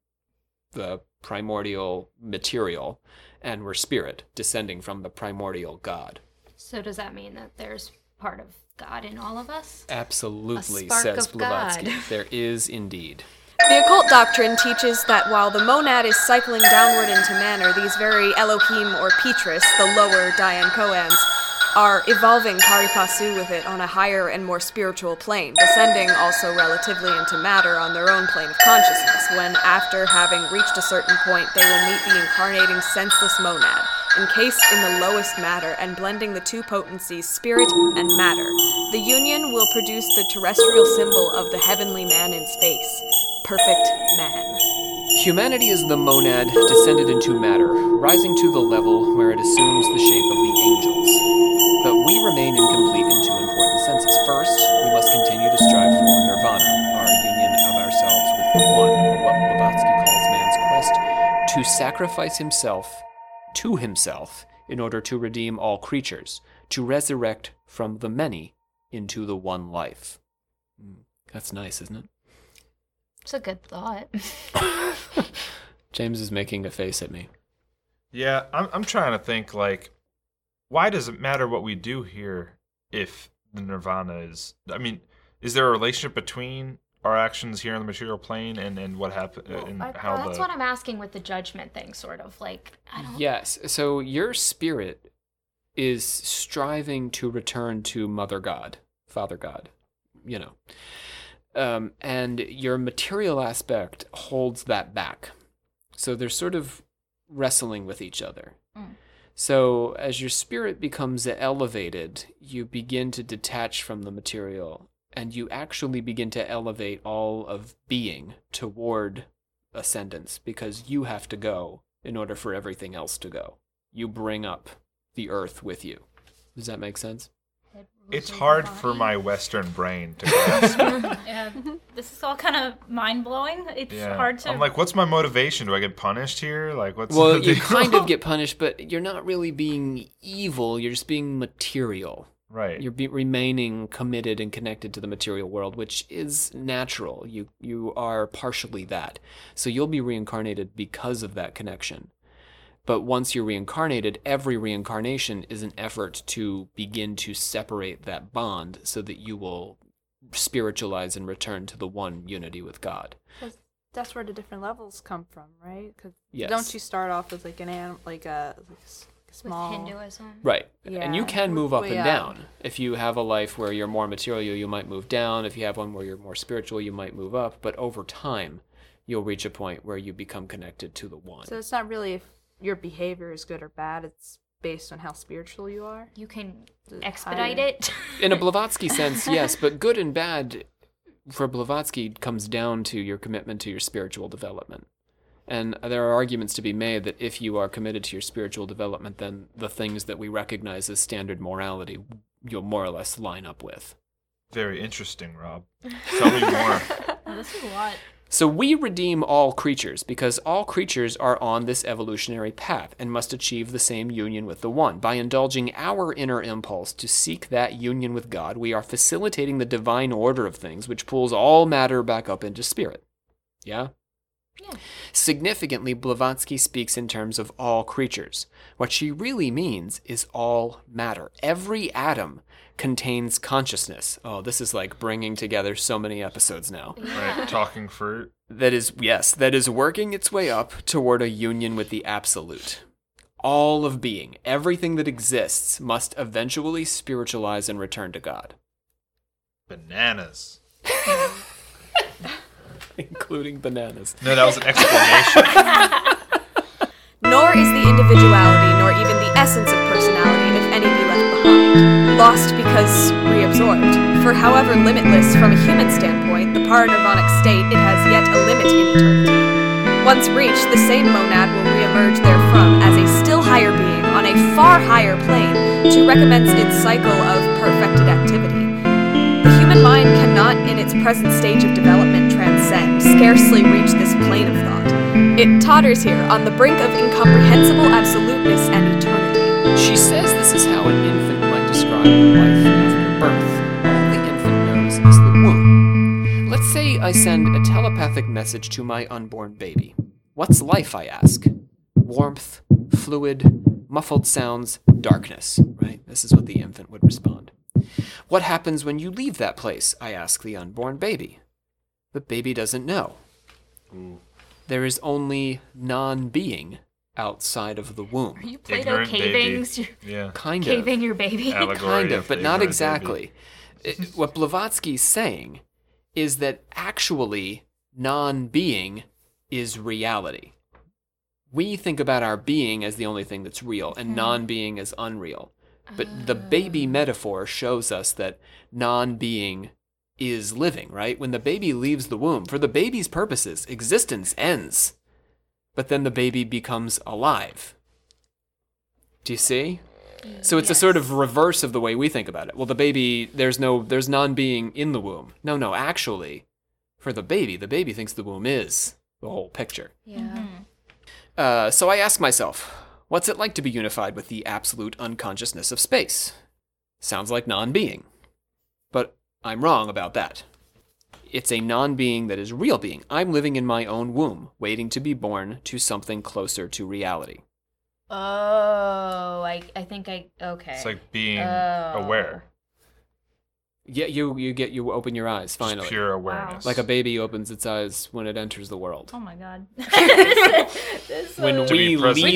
the primordial material, and we're spirit descending from the primordial God. So does that mean that there's part of God in all of us? Absolutely, says Blavatsky. There is indeed. The occult doctrine teaches that while the monad is cycling downward into matter, these very Elohim or Petrus, the lower Diancoans, are evolving pari passu with it on a higher and more spiritual plane, descending also relatively into matter on their own plane of consciousness, when after having reached a certain point they will meet the incarnating senseless monad, encased in the lowest matter and blending the two potencies, spirit and matter. The union will produce the terrestrial symbol of the heavenly man in space, perfect man. Humanity is the monad descended into matter, rising to the level where it assumes the shape of the angels. But we remain incomplete in two important senses. First, we must continue to strive for nirvana, our union of ourselves with the one, what Blavatsky calls man's quest, to sacrifice himself to himself in order to redeem all creatures, to resurrect from the many into the one life. That's nice, isn't it? It's a good thought. James is making a face at me. Yeah, I'm trying to think, like, why does it matter what we do here if the nirvana is... I mean, is there a relationship between our actions here on the material plane and what happened, and how that's the... what I'm asking with the judgment thing, sort of, like, I don't... Yes, so your spirit is striving to return to Mother God, Father God, you know, and your material aspect holds that back. So they're sort of wrestling with each other. Mm. So as your spirit becomes elevated, you begin to detach from the material, and you actually begin to elevate all of being toward ascendance, because you have to go in order for everything else to go. You bring up the earth with you. Does that make sense? It's hard for my Western brain to grasp. Yeah. This is all kind of mind-blowing. It's hard to... I'm like, what's my motivation? Do I get punished here? Like, what's... Well, you kind of get punished, but you're not really being evil. You're just being material. Right. You're remaining committed and connected to the material world, which is natural. You are partially that. So you'll be reincarnated because of that connection. But once you're reincarnated, every reincarnation is an effort to begin to separate that bond so that you will spiritualize and return to the one unity with God. That's where the different levels come from, right? 'Cause don't you start off as like an animal, small... With Hinduism. Right. Yeah. And you can move up and down. If you have a life where you're more material, you might move down. If you have one where you're more spiritual, you might move up. But over time, you'll reach a point where you become connected to the one. So it's not really if your behavior is good or bad. It's based on how spiritual you are. You can expedite it. In a Blavatsky sense, yes. But good and bad, for Blavatsky, comes down to your commitment to your spiritual development. And there are arguments to be made that if you are committed to your spiritual development, then the things that we recognize as standard morality, you'll more or less line up with. Very interesting, Rob. Tell me more. This is a lot. So we redeem all creatures because all creatures are on this evolutionary path and must achieve the same union with the One. By indulging our inner impulse to seek that union with God, we are facilitating the divine order of things, which pulls all matter back up into spirit. Yeah? Yeah. Significantly, Blavatsky speaks in terms of all creatures. What she really means is all matter. Every atom contains consciousness. Oh, this is like bringing together so many episodes now. Yeah. Right, talking fruit. That is working its way up toward a union with the absolute. All of being, everything that exists, must eventually spiritualize and return to God. Bananas. Including bananas. No, that was an explanation. Nor is the individuality, nor even the essence of personality, if any be left behind, lost because reabsorbed. For however limitless from a human standpoint, the paranirvanic state, it has yet a limit in eternity. Once reached, the same monad will reemerge therefrom as a still higher being on a far higher plane to recommence its cycle of perfected activity. The human mind cannot, in its present stage of development, transcend, scarcely reach this plane of thought. It totters here, on the brink of incomprehensible absoluteness and eternity. She says this is how an infant might describe life after birth. All the infant knows is the womb. Let's say I send a telepathic message to my unborn baby. What's life, I ask? Warmth, fluid, muffled sounds, darkness, right? This is what the infant would respond. What happens when you leave that place? I ask the unborn baby. The baby doesn't know. There is only non-being outside of the womb. Are you Plato caving? Yeah. Kind of. Caving your baby? Allegory kind of, but not exactly. What Blavatsky's saying is that actually non-being is reality. We think about our being as the only thing that's real, and non-being as unreal. But the baby metaphor shows us that non-being is living, right? When the baby leaves the womb, for the baby's purposes, existence ends. But then the baby becomes alive. Do you see? So it's a sort of reverse of the way we think about it. Well, the baby, there's non-being in the womb. No, actually, for the baby thinks the womb is the whole picture. Yeah. Mm-hmm. So I ask myself, what's it like to be unified with the absolute unconsciousness of space? Sounds like non-being. But I'm wrong about that. It's a non-being that is real being. I'm living in my own womb, waiting to be born to something closer to reality. Oh, I think okay. It's like being aware. Yeah, you open your eyes, finally. Just pure awareness. Wow. Like a baby opens its eyes when it enters the world. Oh my God. We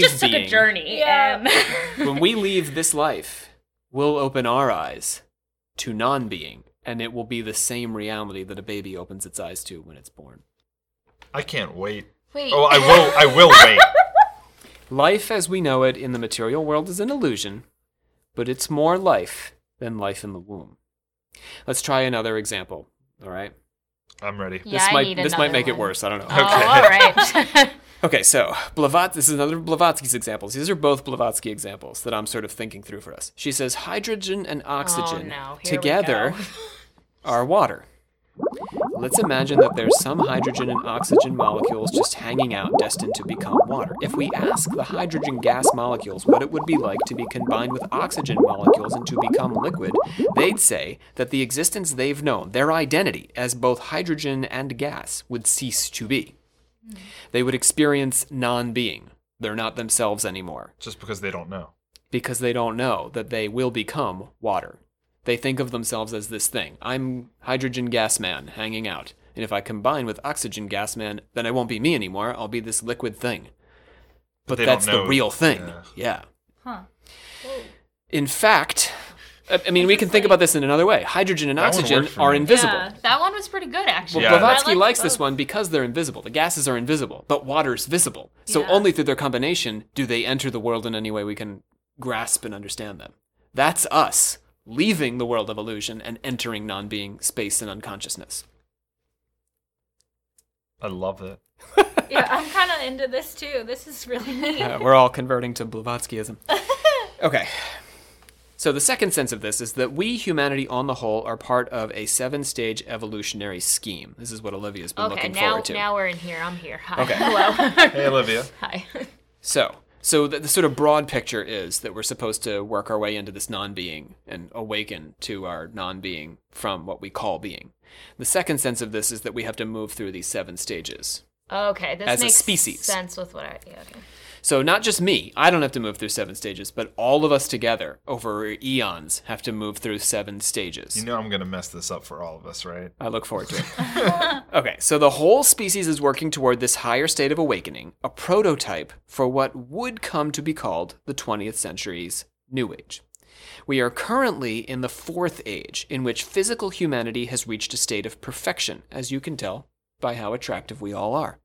just took a journey. Yeah. When we leave this life, we'll open our eyes to non-being, and it will be the same reality that a baby opens its eyes to when it's born. I can't wait. Wait. Oh, I will wait. Life as we know it in the material world is an illusion, but it's more life than life in the womb. Let's try another example, all right? I'm ready. Yeah, this might make it worse. I don't know. Oh, okay. All right. Okay, so this is another of Blavatsky's examples. These are both Blavatsky examples that I'm sort of thinking through for us. She says hydrogen and oxygen together are water. Let's imagine that there's some hydrogen and oxygen molecules just hanging out, destined to become water. If we ask the hydrogen gas molecules what it would be like to be combined with oxygen molecules and to become liquid, they'd say that the existence they've known, their identity as both hydrogen and gas, would cease to be. They would experience non-being. They're not themselves anymore. Just because they don't know. Because they don't know that they will become water. They think of themselves as this thing. I'm hydrogen gas man hanging out. And if I combine with oxygen gas man, then I won't be me anymore. I'll be this liquid thing. But that's the real thing. Yeah. Huh. Whoa. In fact, I mean, we can think about this in another way. Hydrogen and oxygen are invisible. Yeah, that one was pretty good, actually. Well, yeah, Blavatsky likes this one because they're invisible. The gases are invisible, but water's visible. So only through their combination do they enter the world in any way we can grasp and understand them. That's us leaving the world of illusion and entering non-being, space, and unconsciousness. I love it. Yeah, I'm kind of into this, too. This is really neat. We're all converting to Blavatskyism. Okay. So the second sense of this is that we, humanity on the whole, are part of a 7-stage evolutionary scheme. This is what Olivia's been looking forward to. Okay, now we're in here. I'm here. Hi. Okay. Hello. Hey, Olivia. Hi. So the sort of broad picture is that we're supposed to work our way into this non-being and awaken to our non-being from what we call being. The second sense of this is that we have to move through these 7 stages. Okay, this as makes a species. Sense with what I... Yeah, okay. So not just me, I don't have to move through 7 stages, but all of us together over eons have to move through 7 stages. You know I'm going to mess this up for all of us, right? I look forward to it. Okay, so the whole species is working toward this higher state of awakening, a prototype for what would come to be called the 20th century's New Age. We are currently in the 4th age, in which physical humanity has reached a state of perfection, as you can tell by how attractive we all are.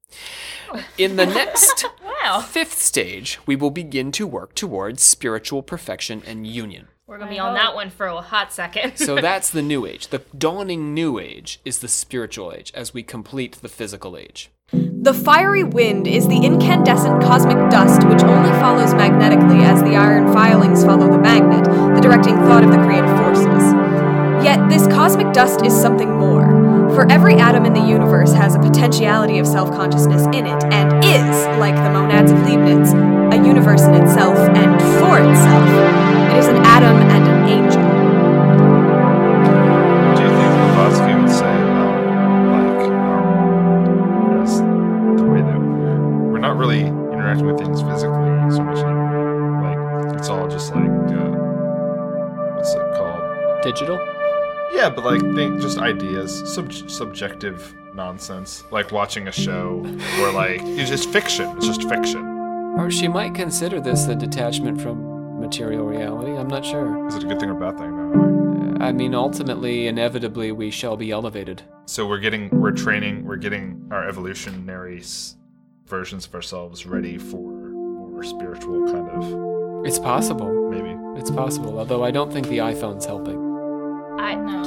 In the next 5th stage, we will begin to work towards spiritual perfection and union. We're going to be on that one for a hot second. So that's the New Age. The dawning New Age is the spiritual age as we complete the physical age. The fiery wind is the incandescent cosmic dust which only follows magnetically as the iron filings follow the magnet, the directing thought of the creative forces. Yet this cosmic dust is something more. For every atom in the universe has a potentiality of self-consciousness in it, and is, like the monads of Leibniz, a universe in itself and for itself. It is an atom and an angel. Do you think Blavatsky would say that's the way that we're not really interacting with things physically so much anymore? Like, it's all just like, what's it called? Digital? Yeah, but think just ideas, subjective nonsense, like watching a show where it's just fiction. Or she might consider this a detachment from material reality, I'm not sure. Is it a good thing or a bad thing, though? I mean, ultimately, inevitably, we shall be elevated. So we're getting our evolutionary versions of ourselves ready for more spiritual kind of... It's possible. Maybe. It's possible, although I don't think the iPhone's helping.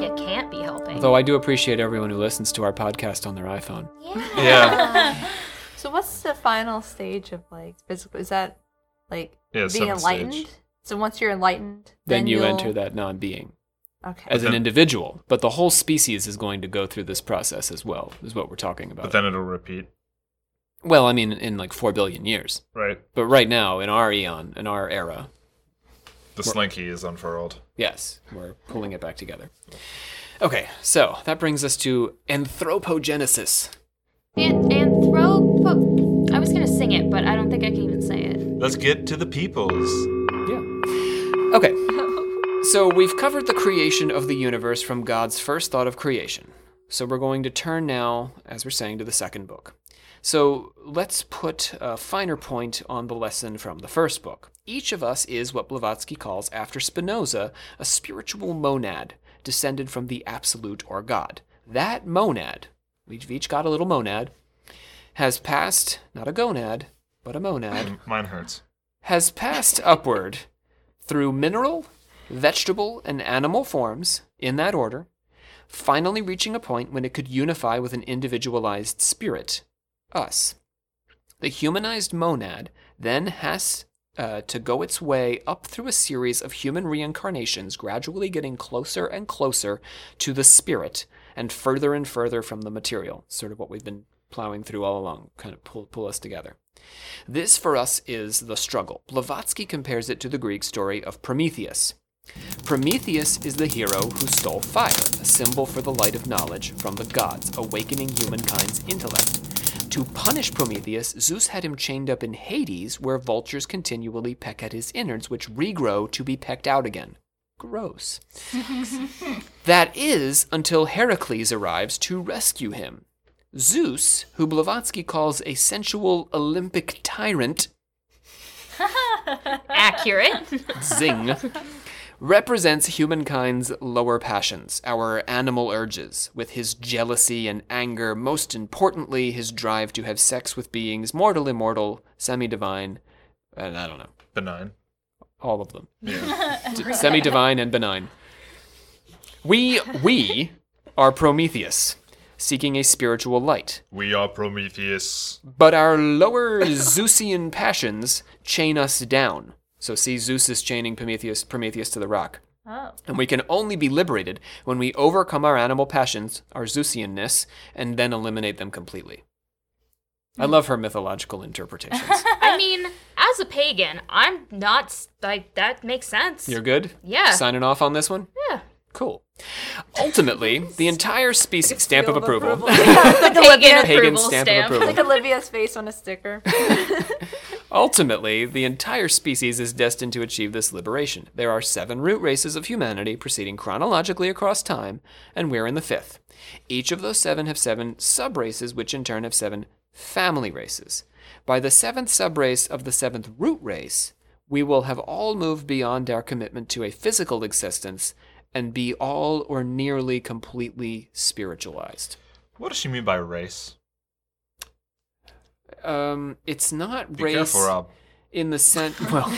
It can't be helping. Although I do appreciate everyone who listens to our podcast on their iPhone. Yeah. So what's the final stage of, like, physical? Is that, like, being enlightened? Stage. So once you're enlightened, then you enter that non-being. Okay. As an individual. But the whole species is going to go through this process as well, is what we're talking about. But then it'll repeat. Well, I mean, in, like, 4 billion years. Right. But right now, in our eon, in our era... The slinky is unfurled. Yes, we're pulling it back together. Okay, so that brings us to anthropogenesis. I was going to sing it, but I don't think I can even say it. Let's get to the peoples. Yeah. Okay. So we've covered the creation of the universe from God's first thought of creation. So we're going to turn now, as we're saying, to the second book. So let's put a finer point on the lesson from the first book. Each of us is what Blavatsky calls, after Spinoza, a spiritual monad descended from the absolute or God. That monad, we've each got a little monad, has passed, not a gonad, but a monad. Mine hurts. Has passed upward through mineral, vegetable, and animal forms, in that order, finally reaching a point when it could unify with an individualized spirit, us. The humanized monad then has to go its way up through a series of human reincarnations, gradually getting closer and closer to the spirit and further from the material, sort of what we've been plowing through all along, kind of pull us together. This, for us, is the struggle. Blavatsky compares it to the Greek story of Prometheus. Prometheus is the hero who stole fire, a symbol for the light of knowledge from the gods, awakening humankind's intellect. To punish Prometheus, Zeus had him chained up in Hades, where vultures continually peck at his innards, which regrow to be pecked out again. Gross. That is, until Heracles arrives to rescue him. Zeus, who Blavatsky calls a sensual Olympic tyrant... Accurate. Zing. Represents humankind's lower passions, our animal urges, with his jealousy and anger, most importantly, his drive to have sex with beings mortal, immortal, semi-divine, and I don't know. Benign. All of them. Yeah. Semi-divine and benign. We are Prometheus, seeking a spiritual light. We are Prometheus. But our lower Zeusian passions chain us down. So see, Zeus is chaining Prometheus to the rock. Oh. And we can only be liberated when we overcome our animal passions, our Zeusianness, and then eliminate them completely. I love her mythological interpretations. I mean, as a pagan, I'm not, like, that makes sense. You're good? Yeah. Signing off on this one? Yeah. Cool. Ultimately, the entire species... Stamp of approval. Like Olivia pagan stamp of approval. Like Olivia's face on a sticker. Ultimately, the entire species is destined to achieve this liberation. There are 7 root races of humanity proceeding chronologically across time, and we're in the 5th. Each of those 7 have 7 sub-races, which in turn have 7 family races. By the 7th sub-race of the 7th root race, we will have all moved beyond our commitment to a physical existence and be all or nearly completely spiritualized. What does she mean by race? It's not be race careful, Rob. In the sense... Well,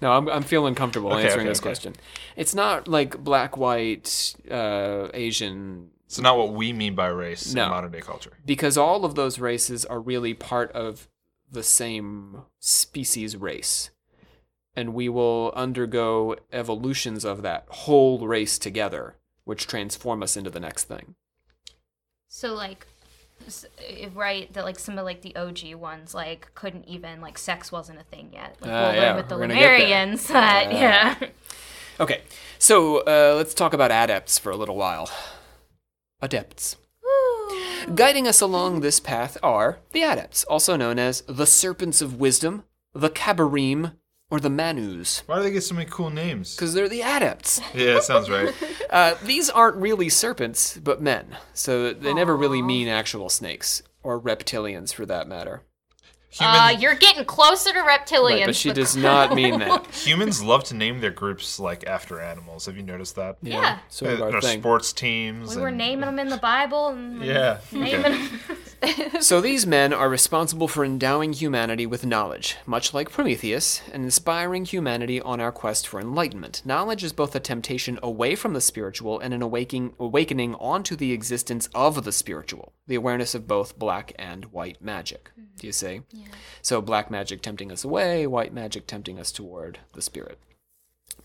no, I'm feeling comfortable answering this question. It's not like black, white, Asian... It's not what we mean by race in modern-day culture. Because all of those races are really part of the same species race. And we will undergo evolutions of that whole race together, which transform us into the next thing. So, like, right, that, like, some of, like, the OG ones, like, couldn't even, like, sex wasn't a thing yet. Like, we'll learn with the Lemurians that, Okay, so let's talk about adepts for a little while. Adepts. Ooh. Guiding us along this path are the adepts, also known as the Serpents of Wisdom, the Kabarim, or the Manus. Why do they get so many cool names? Because they're the adepts. Yeah, that sounds right. These aren't really serpents, but men. So they never really mean actual snakes, or reptilians for that matter. You're getting closer to reptilians. Right, but she does not mean that. Humans love to name their groups like after animals. Have you noticed that? Yeah. So sports teams. We were naming them in the Bible. And naming them. So these men are responsible for endowing humanity with knowledge, much like Prometheus, and inspiring humanity on our quest for enlightenment. Knowledge is both a temptation away from the spiritual and an awakening onto the existence of the spiritual. The awareness of both black and white magic. Mm-hmm. Do you see? Yeah. So black magic tempting us away, white magic tempting us toward the spirit.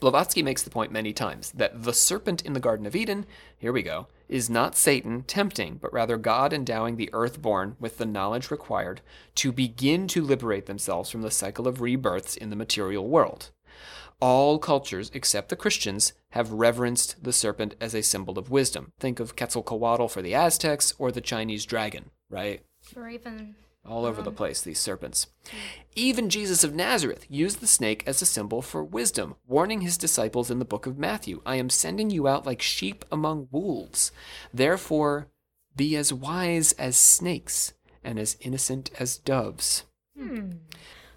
Blavatsky makes the point many times that the serpent in the Garden of Eden, here we go, is not Satan tempting, but rather God endowing the earthborn with the knowledge required to begin to liberate themselves from the cycle of rebirths in the material world. All cultures, except the Christians, have reverenced the serpent as a symbol of wisdom. Think of Quetzalcoatl for the Aztecs or the Chinese dragon, right? Or even... all over the place, these serpents. Even Jesus of Nazareth used the snake as a symbol for wisdom, warning his disciples in the book of Matthew, "I am sending you out like sheep among wolves. Therefore, be as wise as snakes and as innocent as doves."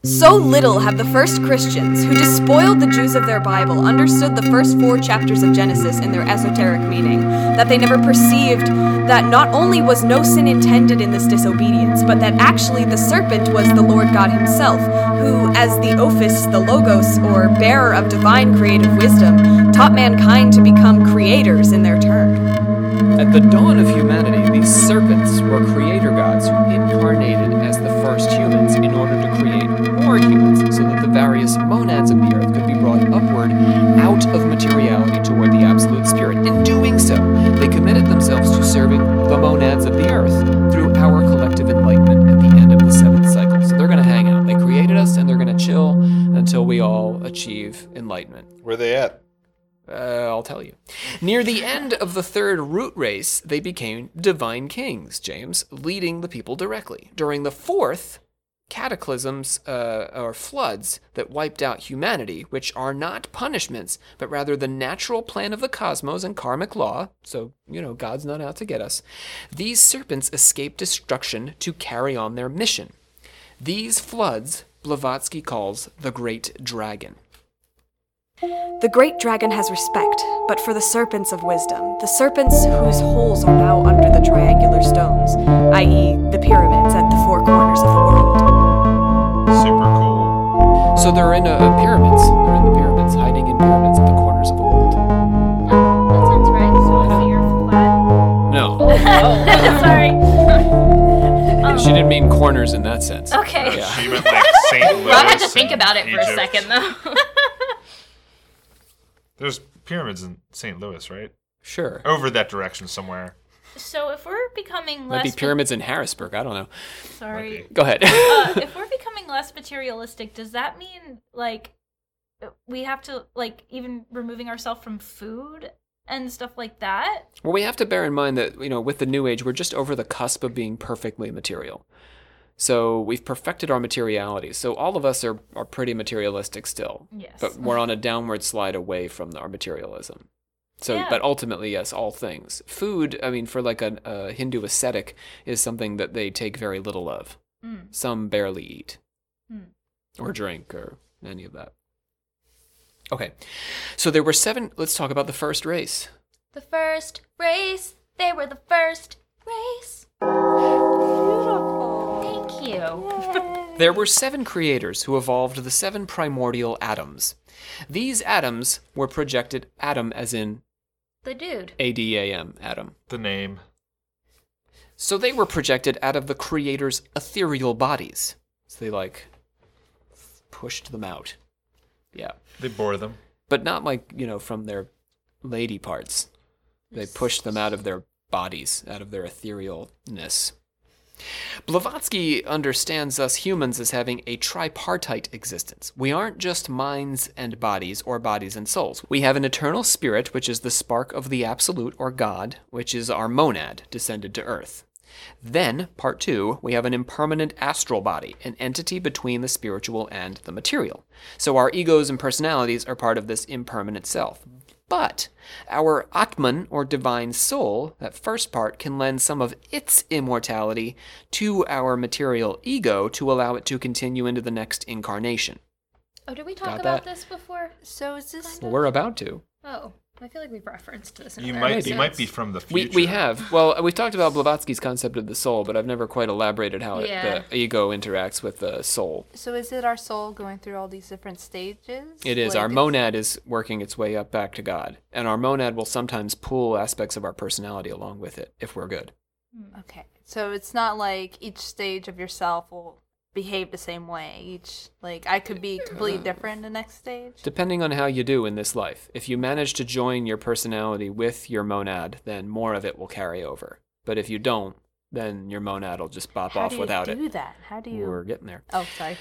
So little have the first Christians, who despoiled the Jews of their Bible, understood the first 4 chapters of Genesis in their esoteric meaning, that they never perceived that not only was no sin intended in this disobedience, but that actually the serpent was the Lord God himself, who, as the Ophis, the Logos, or bearer of divine creative wisdom, taught mankind to become creators in their turn. At the dawn of humanity, these serpents were creator gods who incarnated as the first humans in order to create more humans so that the various monads of the earth could be brought upward out of materiality toward the absolute spirit. In doing so, they committed themselves to serving the monads of the earth through our collective enlightenment at the end of the 7th cycle. So they're going to hang out. They created us and they're going to chill until we all achieve enlightenment. Where are they at? I'll tell you. Near the end of the 3rd root race, they became divine kings, James, leading the people directly. During the 4th, cataclysms or floods that wiped out humanity, which are not punishments, but rather the natural plan of the cosmos and karmic law. So, God's not out to get us. These serpents escape destruction to carry on their mission. These floods, Blavatsky calls the Great Dragon. The great dragon has respect, but for the serpents of wisdom, the serpents whose holes are now under the triangular stones, i.e. the pyramids at the 4 corners of the world. Super cool. So they're in pyramids. They're in the pyramids, hiding in pyramids at the corners of the world. That sounds right. So you're flat? No. Oh. Sorry. She didn't mean corners in that sense. Okay. Yeah. She meant like St. Louis. Well, I had to think about it for a second, though. There's pyramids in St. Louis, right? Sure. Over that direction somewhere. So if we're becoming less... Might be pyramids in Harrisburg. I don't know. Sorry. Go ahead. If we're becoming less materialistic, does that mean, we have to, even removing ourselves from food and stuff like that? Well, we have to bear in mind that, with the New Age, we're just over the cusp of being perfectly material. So we've perfected our materiality. So all of us are pretty materialistic still. Yes. But we're on a downward slide away from our materialism. So, yeah. But ultimately, yes, all things. Food, for a Hindu ascetic, is something that they take very little of. Mm. Some barely eat or drink or any of that. Okay. So there were 7. Let's talk about the first race. The first race. They were the first race. There were 7 creators who evolved the 7 primordial atoms. These atoms were projected Adam as in... the dude. A-D-A-M, Adam. The name. So they were projected out of the creator's ethereal bodies. So they, pushed them out. Yeah. They bore them. But not, from their lady parts. They pushed them out of their bodies, out of their etherealness. Blavatsky understands us humans as having a tripartite existence. We aren't just minds and bodies or bodies and souls. We have an eternal spirit, which is the spark of the absolute or God, which is our monad descended to earth. Then, part 2, we have an impermanent astral body, an entity between the spiritual and the material. So our egos and personalities are part of this impermanent self. But our Atman, or divine soul, that first part, can lend some of its immortality to our material ego to allow it to continue into the next incarnation. Oh, did we talk about this before? So is this... Well, we're about to. Oh, I feel like we've referenced this. You might be from the future. We have. Well, we've talked about Blavatsky's concept of the soul, but I've never quite elaborated how the ego interacts with the soul. So is it our soul going through all these different stages? It is. Like our monad is working its way up back to God, and our monad will sometimes pull aspects of our personality along with it if we're good. Okay. So it's not like each stage of yourself will... behave the same way. I could be completely different the next stage. Depending on how you do in this life. If you manage to join your personality with your monad, then more of it will carry over. But if you don't, then your monad will just bop off without it. How do you do that? We're getting there. Oh, sorry.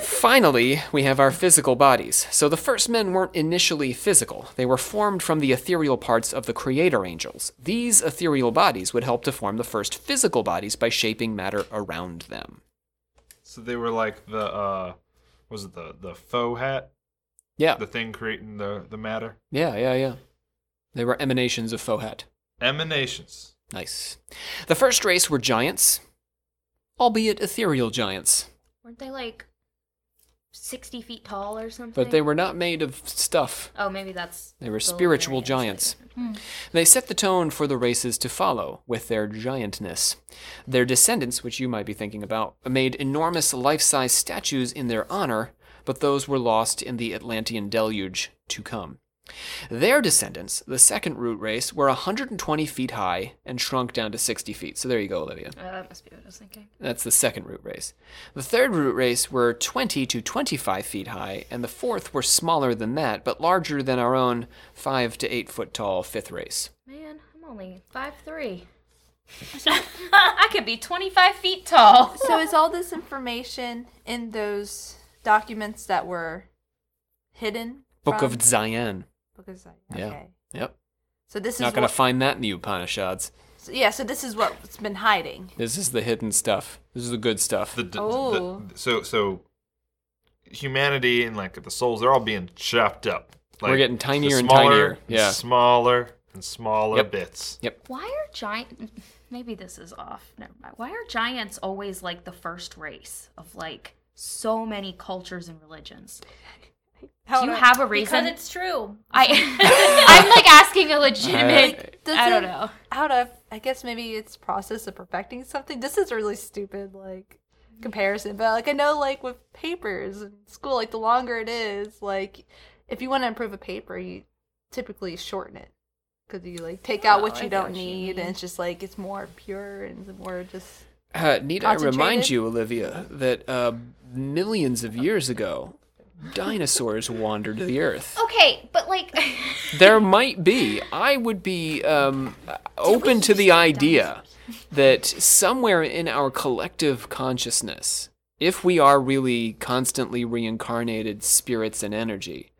Finally, we have our physical bodies. So the first men weren't initially physical. They were formed from the ethereal parts of the creator angels. These ethereal bodies would help to form the first physical bodies by shaping matter around them. So they were like the, was it the Fohat? Yeah. The thing creating the matter? Yeah. They were emanations of Fohat. Emanations. Nice. The first race were giants, albeit ethereal giants. Weren't they 60 feet tall or something? But they were not made of stuff. Oh, maybe that's... They were spiritual giants. They set the tone for the races to follow with their giantness. Their descendants, which you might be thinking about, made enormous life-size statues in their honor, but those were lost in the Atlantean deluge to come. Their descendants, the second root race, were 120 feet high and shrunk down to 60 feet. So there you go, Olivia. That must be what I was thinking. That's the second root race. The third root race were 20 to 25 feet high, and the fourth were smaller than that, but larger than our own 5 to 8 foot tall fifth race. Man, I'm only 5'3". I could be 25 feet tall. So is all this information in those documents that were hidden? Book of Dzyan. Because okay. Yep. So this is not going to find that in the Upanishads. So this is what's been hiding. This is the hidden stuff. This is the good stuff. So humanity and the souls, they're all being chopped up. We're getting tinier and tinier. Yeah. Smaller and smaller bits. Yep. Why are giant? Maybe this is off. Never mind. Why are giants always the first race of so many cultures and religions? Do you have a reason? Because it's true. I'm asking a legitimate... I don't know. I guess maybe it's process of perfecting something. This is a really stupid, comparison. But, I know, with papers in school, the longer it is, if you want to improve a paper, you typically shorten it. Because you, take out what you don't need, and it's just, it's more pure and more just... need I remind you, Olivia, that millions of years ago... dinosaurs wandered the earth. Okay, but there might be. I would be open to the idea that somewhere in our collective consciousness, if we are really constantly reincarnated spirits and energy,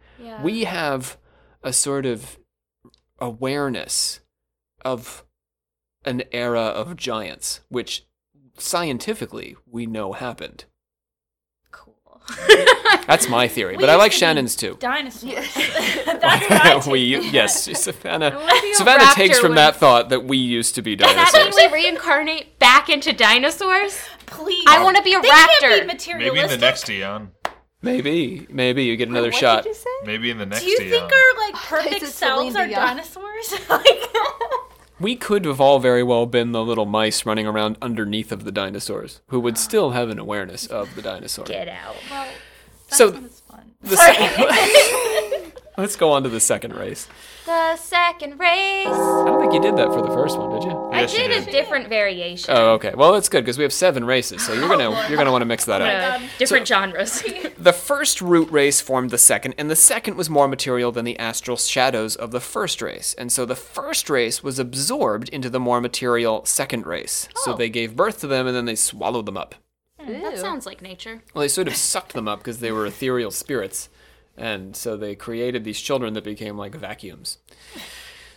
we have a sort of awareness of an era of giants, which scientifically we know happened. That's my theory, but I like Shannon's too. Dinosaurs. That's yes, Savannah takes from that thought that we used to be dinosaurs. Does that mean we reincarnate back into dinosaurs? Please. I want to be a raptor. Can't be materialistic. Maybe in the next eon. Maybe you get another shot. Did you say? Maybe in the next eon. Do you think our perfect selves are dinosaurs? We could have all very well been the little mice running around underneath of the dinosaurs, who would still have an awareness of the dinosaur. Get out. Well, that sounds fun. Let's go on to the second race. The second race. I don't think you did that for the first one, did you? Yes, I did a different variation. Oh, okay. Well, that's good because we have 7 races, so you're gonna want to mix that up. Different genres. The first root race formed the second, and the second was more material than the astral shadows of the first race, and so the first race was absorbed into the more material second race. Oh. So they gave birth to them, and then they swallowed them up. Ew. That sounds like nature. Well, they sort of sucked them up because they were ethereal spirits. And so they created these children that became vacuums.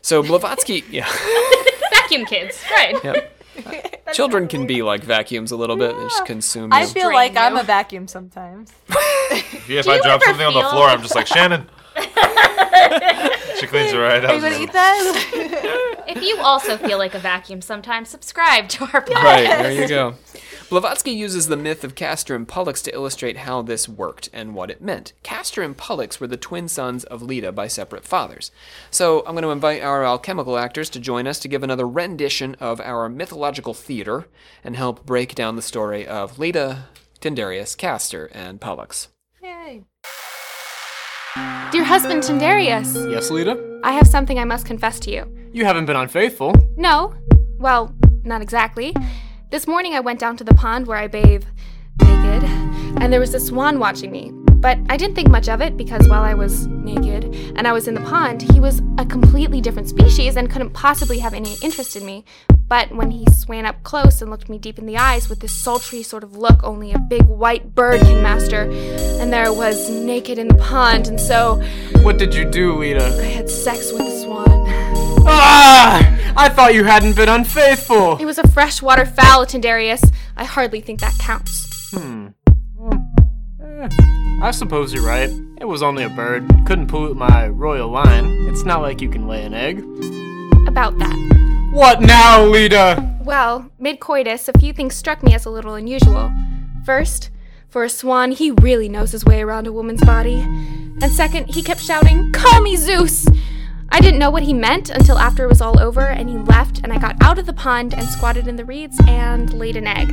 So Blavatsky, vacuum kids, right? Yep. Children can be vacuums a little bit. They just consume. I feel I'm a vacuum sometimes. If I drop something on the floor, I'm just like Shannon. Chiclean's right. Are you going to eat that? If you also feel like a vacuum sometimes, subscribe to our podcast. Right, there you go. Blavatsky uses the myth of Castor and Pollux to illustrate how this worked and what it meant. Castor and Pollux were the twin sons of Leda by separate fathers. So I'm going to invite our alchemical actors to join us to give another rendition of our mythological theater and help break down the story of Leda, Tyndareus, Castor, and Pollux. Yay. Dear husband Tyndareus. Yes, Leda? I have something I must confess to you. You haven't been unfaithful. No. Well, not exactly. This morning I went down to the pond where I bathe naked, and there was a swan watching me. But I didn't think much of it because while I was naked and I was in the pond, he was a completely different species and couldn't possibly have any interest in me. But when he swam up close and looked me deep in the eyes with this sultry sort of look only a big white bird can master, and there I was naked in the pond, and so... What did you do, Leda? I had sex with the swan. Ah! I thought you hadn't been unfaithful! It was a freshwater fowl, Tyndareus. I hardly think that counts. I suppose you're right. It was only a bird. Couldn't pollute my royal line. It's not like you can lay an egg. About that. What now, Leda? Well, mid-coitus, a few things struck me as a little unusual. First, for a swan, he really knows his way around a woman's body. And second, he kept shouting, "Call me Zeus!" I didn't know what he meant until after it was all over, and he left, and I got out of the pond and squatted in the reeds and laid an egg.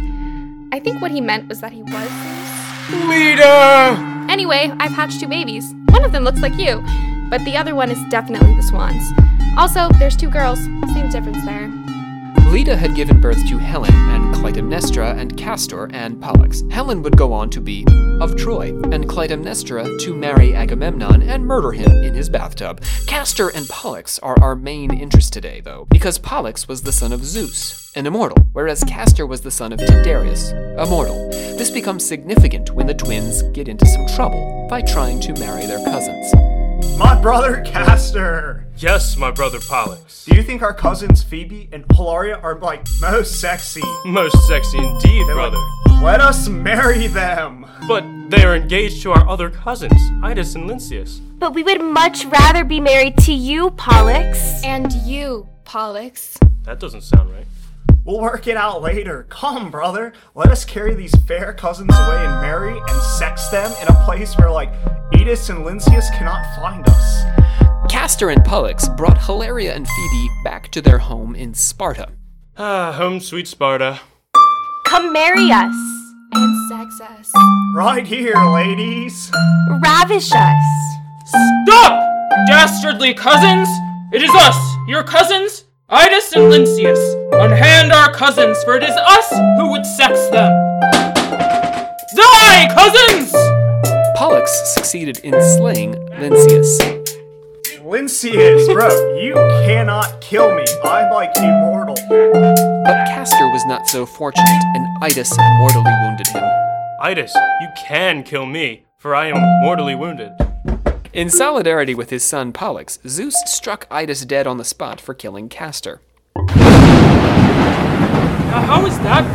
I think what he meant was that he was Zeus. Leda! Anyway, I've hatched two babies. One of them looks like you, but the other one is definitely the swan's. Also, there's two girls. Same difference there. Leda had given birth to Helen and Clytemnestra and Castor and Pollux. Helen would go on to be of Troy, and Clytemnestra to marry Agamemnon and murder him in his bathtub. Castor and Pollux are our main interest today, though, because Pollux was the son of Zeus, an immortal, whereas Castor was the son of Tyndareus, a mortal. This becomes significant when the twins get into some trouble by trying to marry their cousins. My brother Castor! Yes, my brother Pollux. Do you think our cousins Phoebe and Hilaria are, most sexy? Most sexy indeed, they're brother. Let us marry them! But they are engaged to our other cousins, Idas and Lynceus. But we would much rather be married to you, Pollux. And you, Pollux. That doesn't sound right. We'll work it out later. Come, brother. Let us carry these fair cousins away and marry and sex them in a place where, Idas and Lynceus cannot find us. Castor and Pollux brought Hilaria and Phoebe back to their home in Sparta. Ah, home sweet Sparta. Come marry us. And sex us. Right here, ladies. Ravish us. Stop, dastardly cousins! It is us, your cousins, Idas and Lynceus. Unhand our cousins, for it is us who would sex them. Die, cousins! Pollux succeeded in slaying Lynceus. Lynceus, bro, you cannot kill me. I'm immortal. But Castor was not so fortunate, and Idas mortally wounded him. Idas, you can kill me, for I am mortally wounded. In solidarity with his son Pollux, Zeus struck Idas dead on the spot for killing Castor. Now how is that?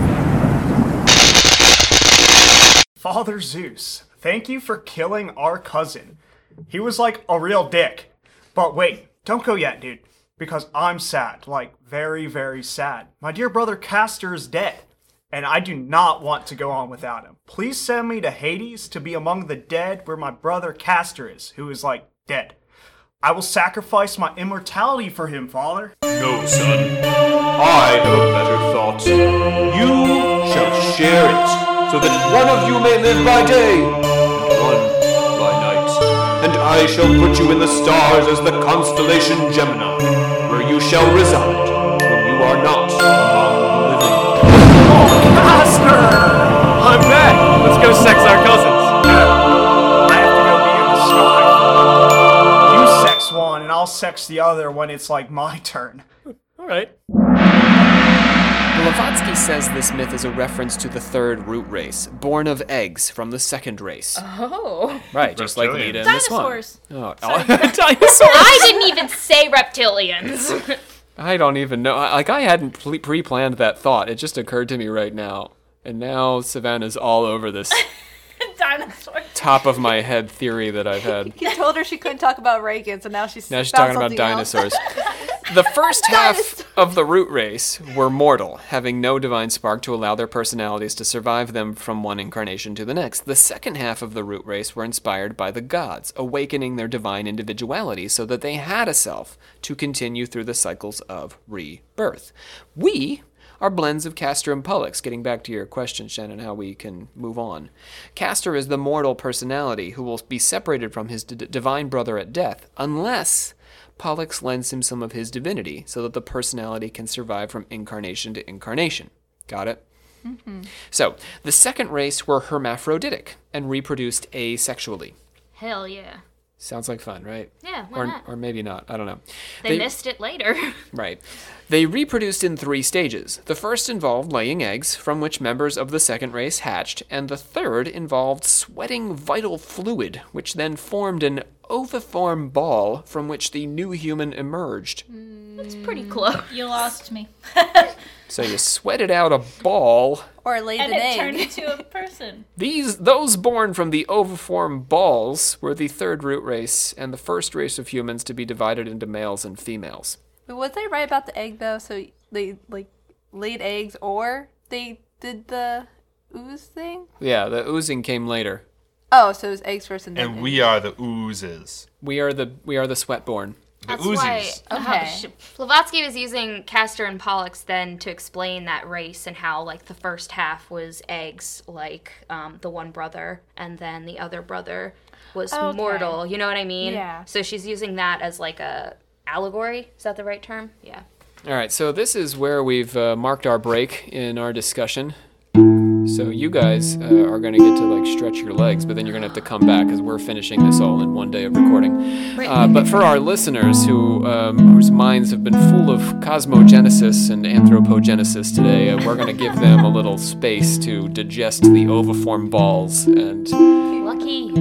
Father Zeus, thank you for killing our cousin. He was a real dick. But wait, don't go yet, dude, because I'm sad, very, very sad. My dear brother Castor is dead, and I do not want to go on without him. Please send me to Hades to be among the dead where my brother Castor is, who is, dead. I will sacrifice my immortality for him, father. No, son. I know better thoughts. You shall share it, so that one of you may live by day, and one by night. And I shall put you in the stars as the constellation Gemini, where you shall reside when you are not among the living. Oh, Castor! I'm back! Let's go sex our cousins. I have to go be in the sky. You sex one, and I'll sex the other when it's, my turn. All right. Blavatsky says this myth is a reference to the third root race, born of eggs from the second race. Oh. Right, just Leda and the swan. Dinosaurs. Oh, dinosaurs. I didn't even say reptilians. I don't even know. I hadn't pre-planned that thought. It just occurred to me right now. And now Savannah's all over this. Dinosaurs. top of my head theory that I've had. You told her she couldn't talk about Reagan, so now she's talking about dinosaurs. The first half of the root race were mortal, having no divine spark to allow their personalities to survive them from one incarnation to the next. The second half of the root race were inspired by the gods, awakening their divine individuality so that they had a self to continue through the cycles of rebirth. We are blends of Castor and Pollux, getting back to your question, Shannon, how we can move on. Castor is the mortal personality who will be separated from his divine brother at death, unless Pollux lends him some of his divinity so that the personality can survive from incarnation to incarnation. Got it? Mm-hmm. So, the second race were hermaphroditic and reproduced asexually. Hell yeah. Sounds like fun, right? Yeah, why not? Or maybe not. I don't know. They missed it later. Right. They reproduced in three stages. The first involved laying eggs, from which members of the second race hatched, and the third involved sweating vital fluid, which then formed an oviform ball from which the new human emerged. That's pretty close. You lost me. So you sweated out a ball. Or laid an egg. And it turned into a person. Those born from the oviform balls were the third root race and the first race of humans to be divided into males and females. But was they right about the egg, though? So they, laid eggs or they did the ooze thing? Yeah, the oozing came later. Oh, so it was eggs first and then eggs. We are the oozes. We are the sweatborn. That's oozies. Okay. Blavatsky was using Castor and Pollux then to explain that race and how, the first half was eggs, the one brother, and then the other brother was mortal. You know what I mean? Yeah. So she's using that as, a allegory. Is that the right term? Yeah. All right, so this is where we've marked our break in our discussion. So you guys are going to get to stretch your legs, but then you're going to have to come back because we're finishing this all in one day of recording. But for our listeners whose minds have been full of cosmogenesis and anthropogenesis today, we're going to give them a little space to digest the oviform balls and lucky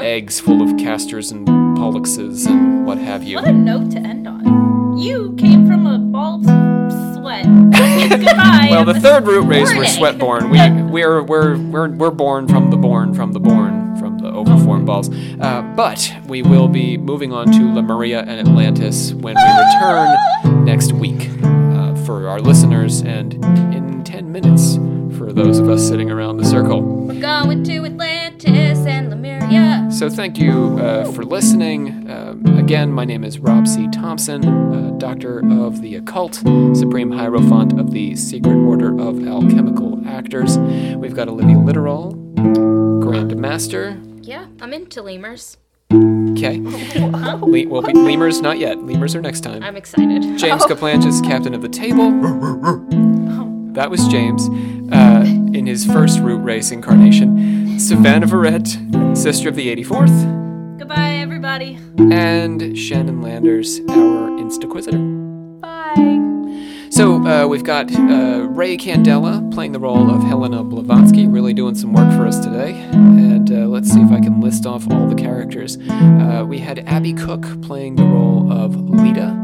eggs full of castors and polluxes and what have you. What a note to end on. You came from a ball sweat. Goodbye. Well, the third root race were sweatborn. We're born from the oviform balls. But we will be moving on to Lemuria and Atlantis when we return next week for our listeners, and in 10 minutes for those of us sitting around the circle. We're going to Atlantis and Lemuria. So thank you for listening. Again, my name is Rob C. Thompson, Doctor of the Occult, Supreme Hierophant of the Secret Order of Alchemical Actors. We've got Olivia Litterall, Grand Master. Yeah, I'm into lemurs. Okay. Lemurs, not yet. Lemurs are next time. I'm excited. James Caplanches, Captain of the Table. That was James in his first root race incarnation. Savannah Verrett, Sister of the 84th. Goodbye, everybody. And Shannon Landers, our Instaquisitor. Bye. So we've got Ray Candela playing the role of Helena Blavatsky, really doing some work for us today. And let's see if I can list off all the characters. We had Abby Cook playing the role of Leda.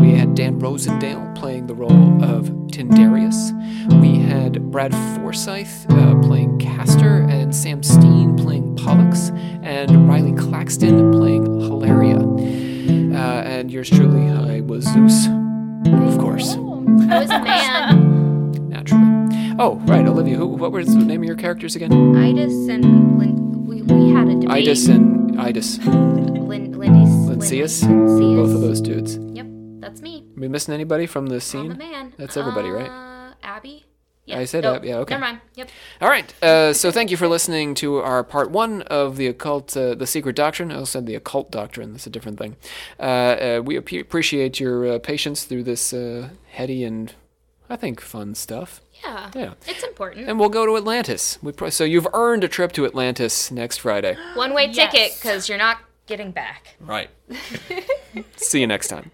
We had Dan Rosendale playing the role of Tyndareus. We had Brad Forsyth playing Castor, and Sam Steen playing Pollux, and Riley Claxton playing Hilaria. And yours truly, I was Zeus, of course. I was a man. Naturally. Oh, right, Olivia, what was the name of your characters again? Idas and we had a debate. Idas. Lynceus. Both of those dudes. Yep. That's me. Are we missing anybody from the scene? I'm the man. That's everybody, right? Abby? Yeah. I said Abby. Yeah, okay. Never mind. Yep. All right. So thank you for listening to our part one of The Occult, The Secret Doctrine. I also said The Occult Doctrine. That's a different thing. We appreciate your patience through this heady and, I think, fun stuff. Yeah, it's important. And we'll go to Atlantis. So you've earned a trip to Atlantis next Friday. One-way ticket, because you're not getting back. Right. See you next time.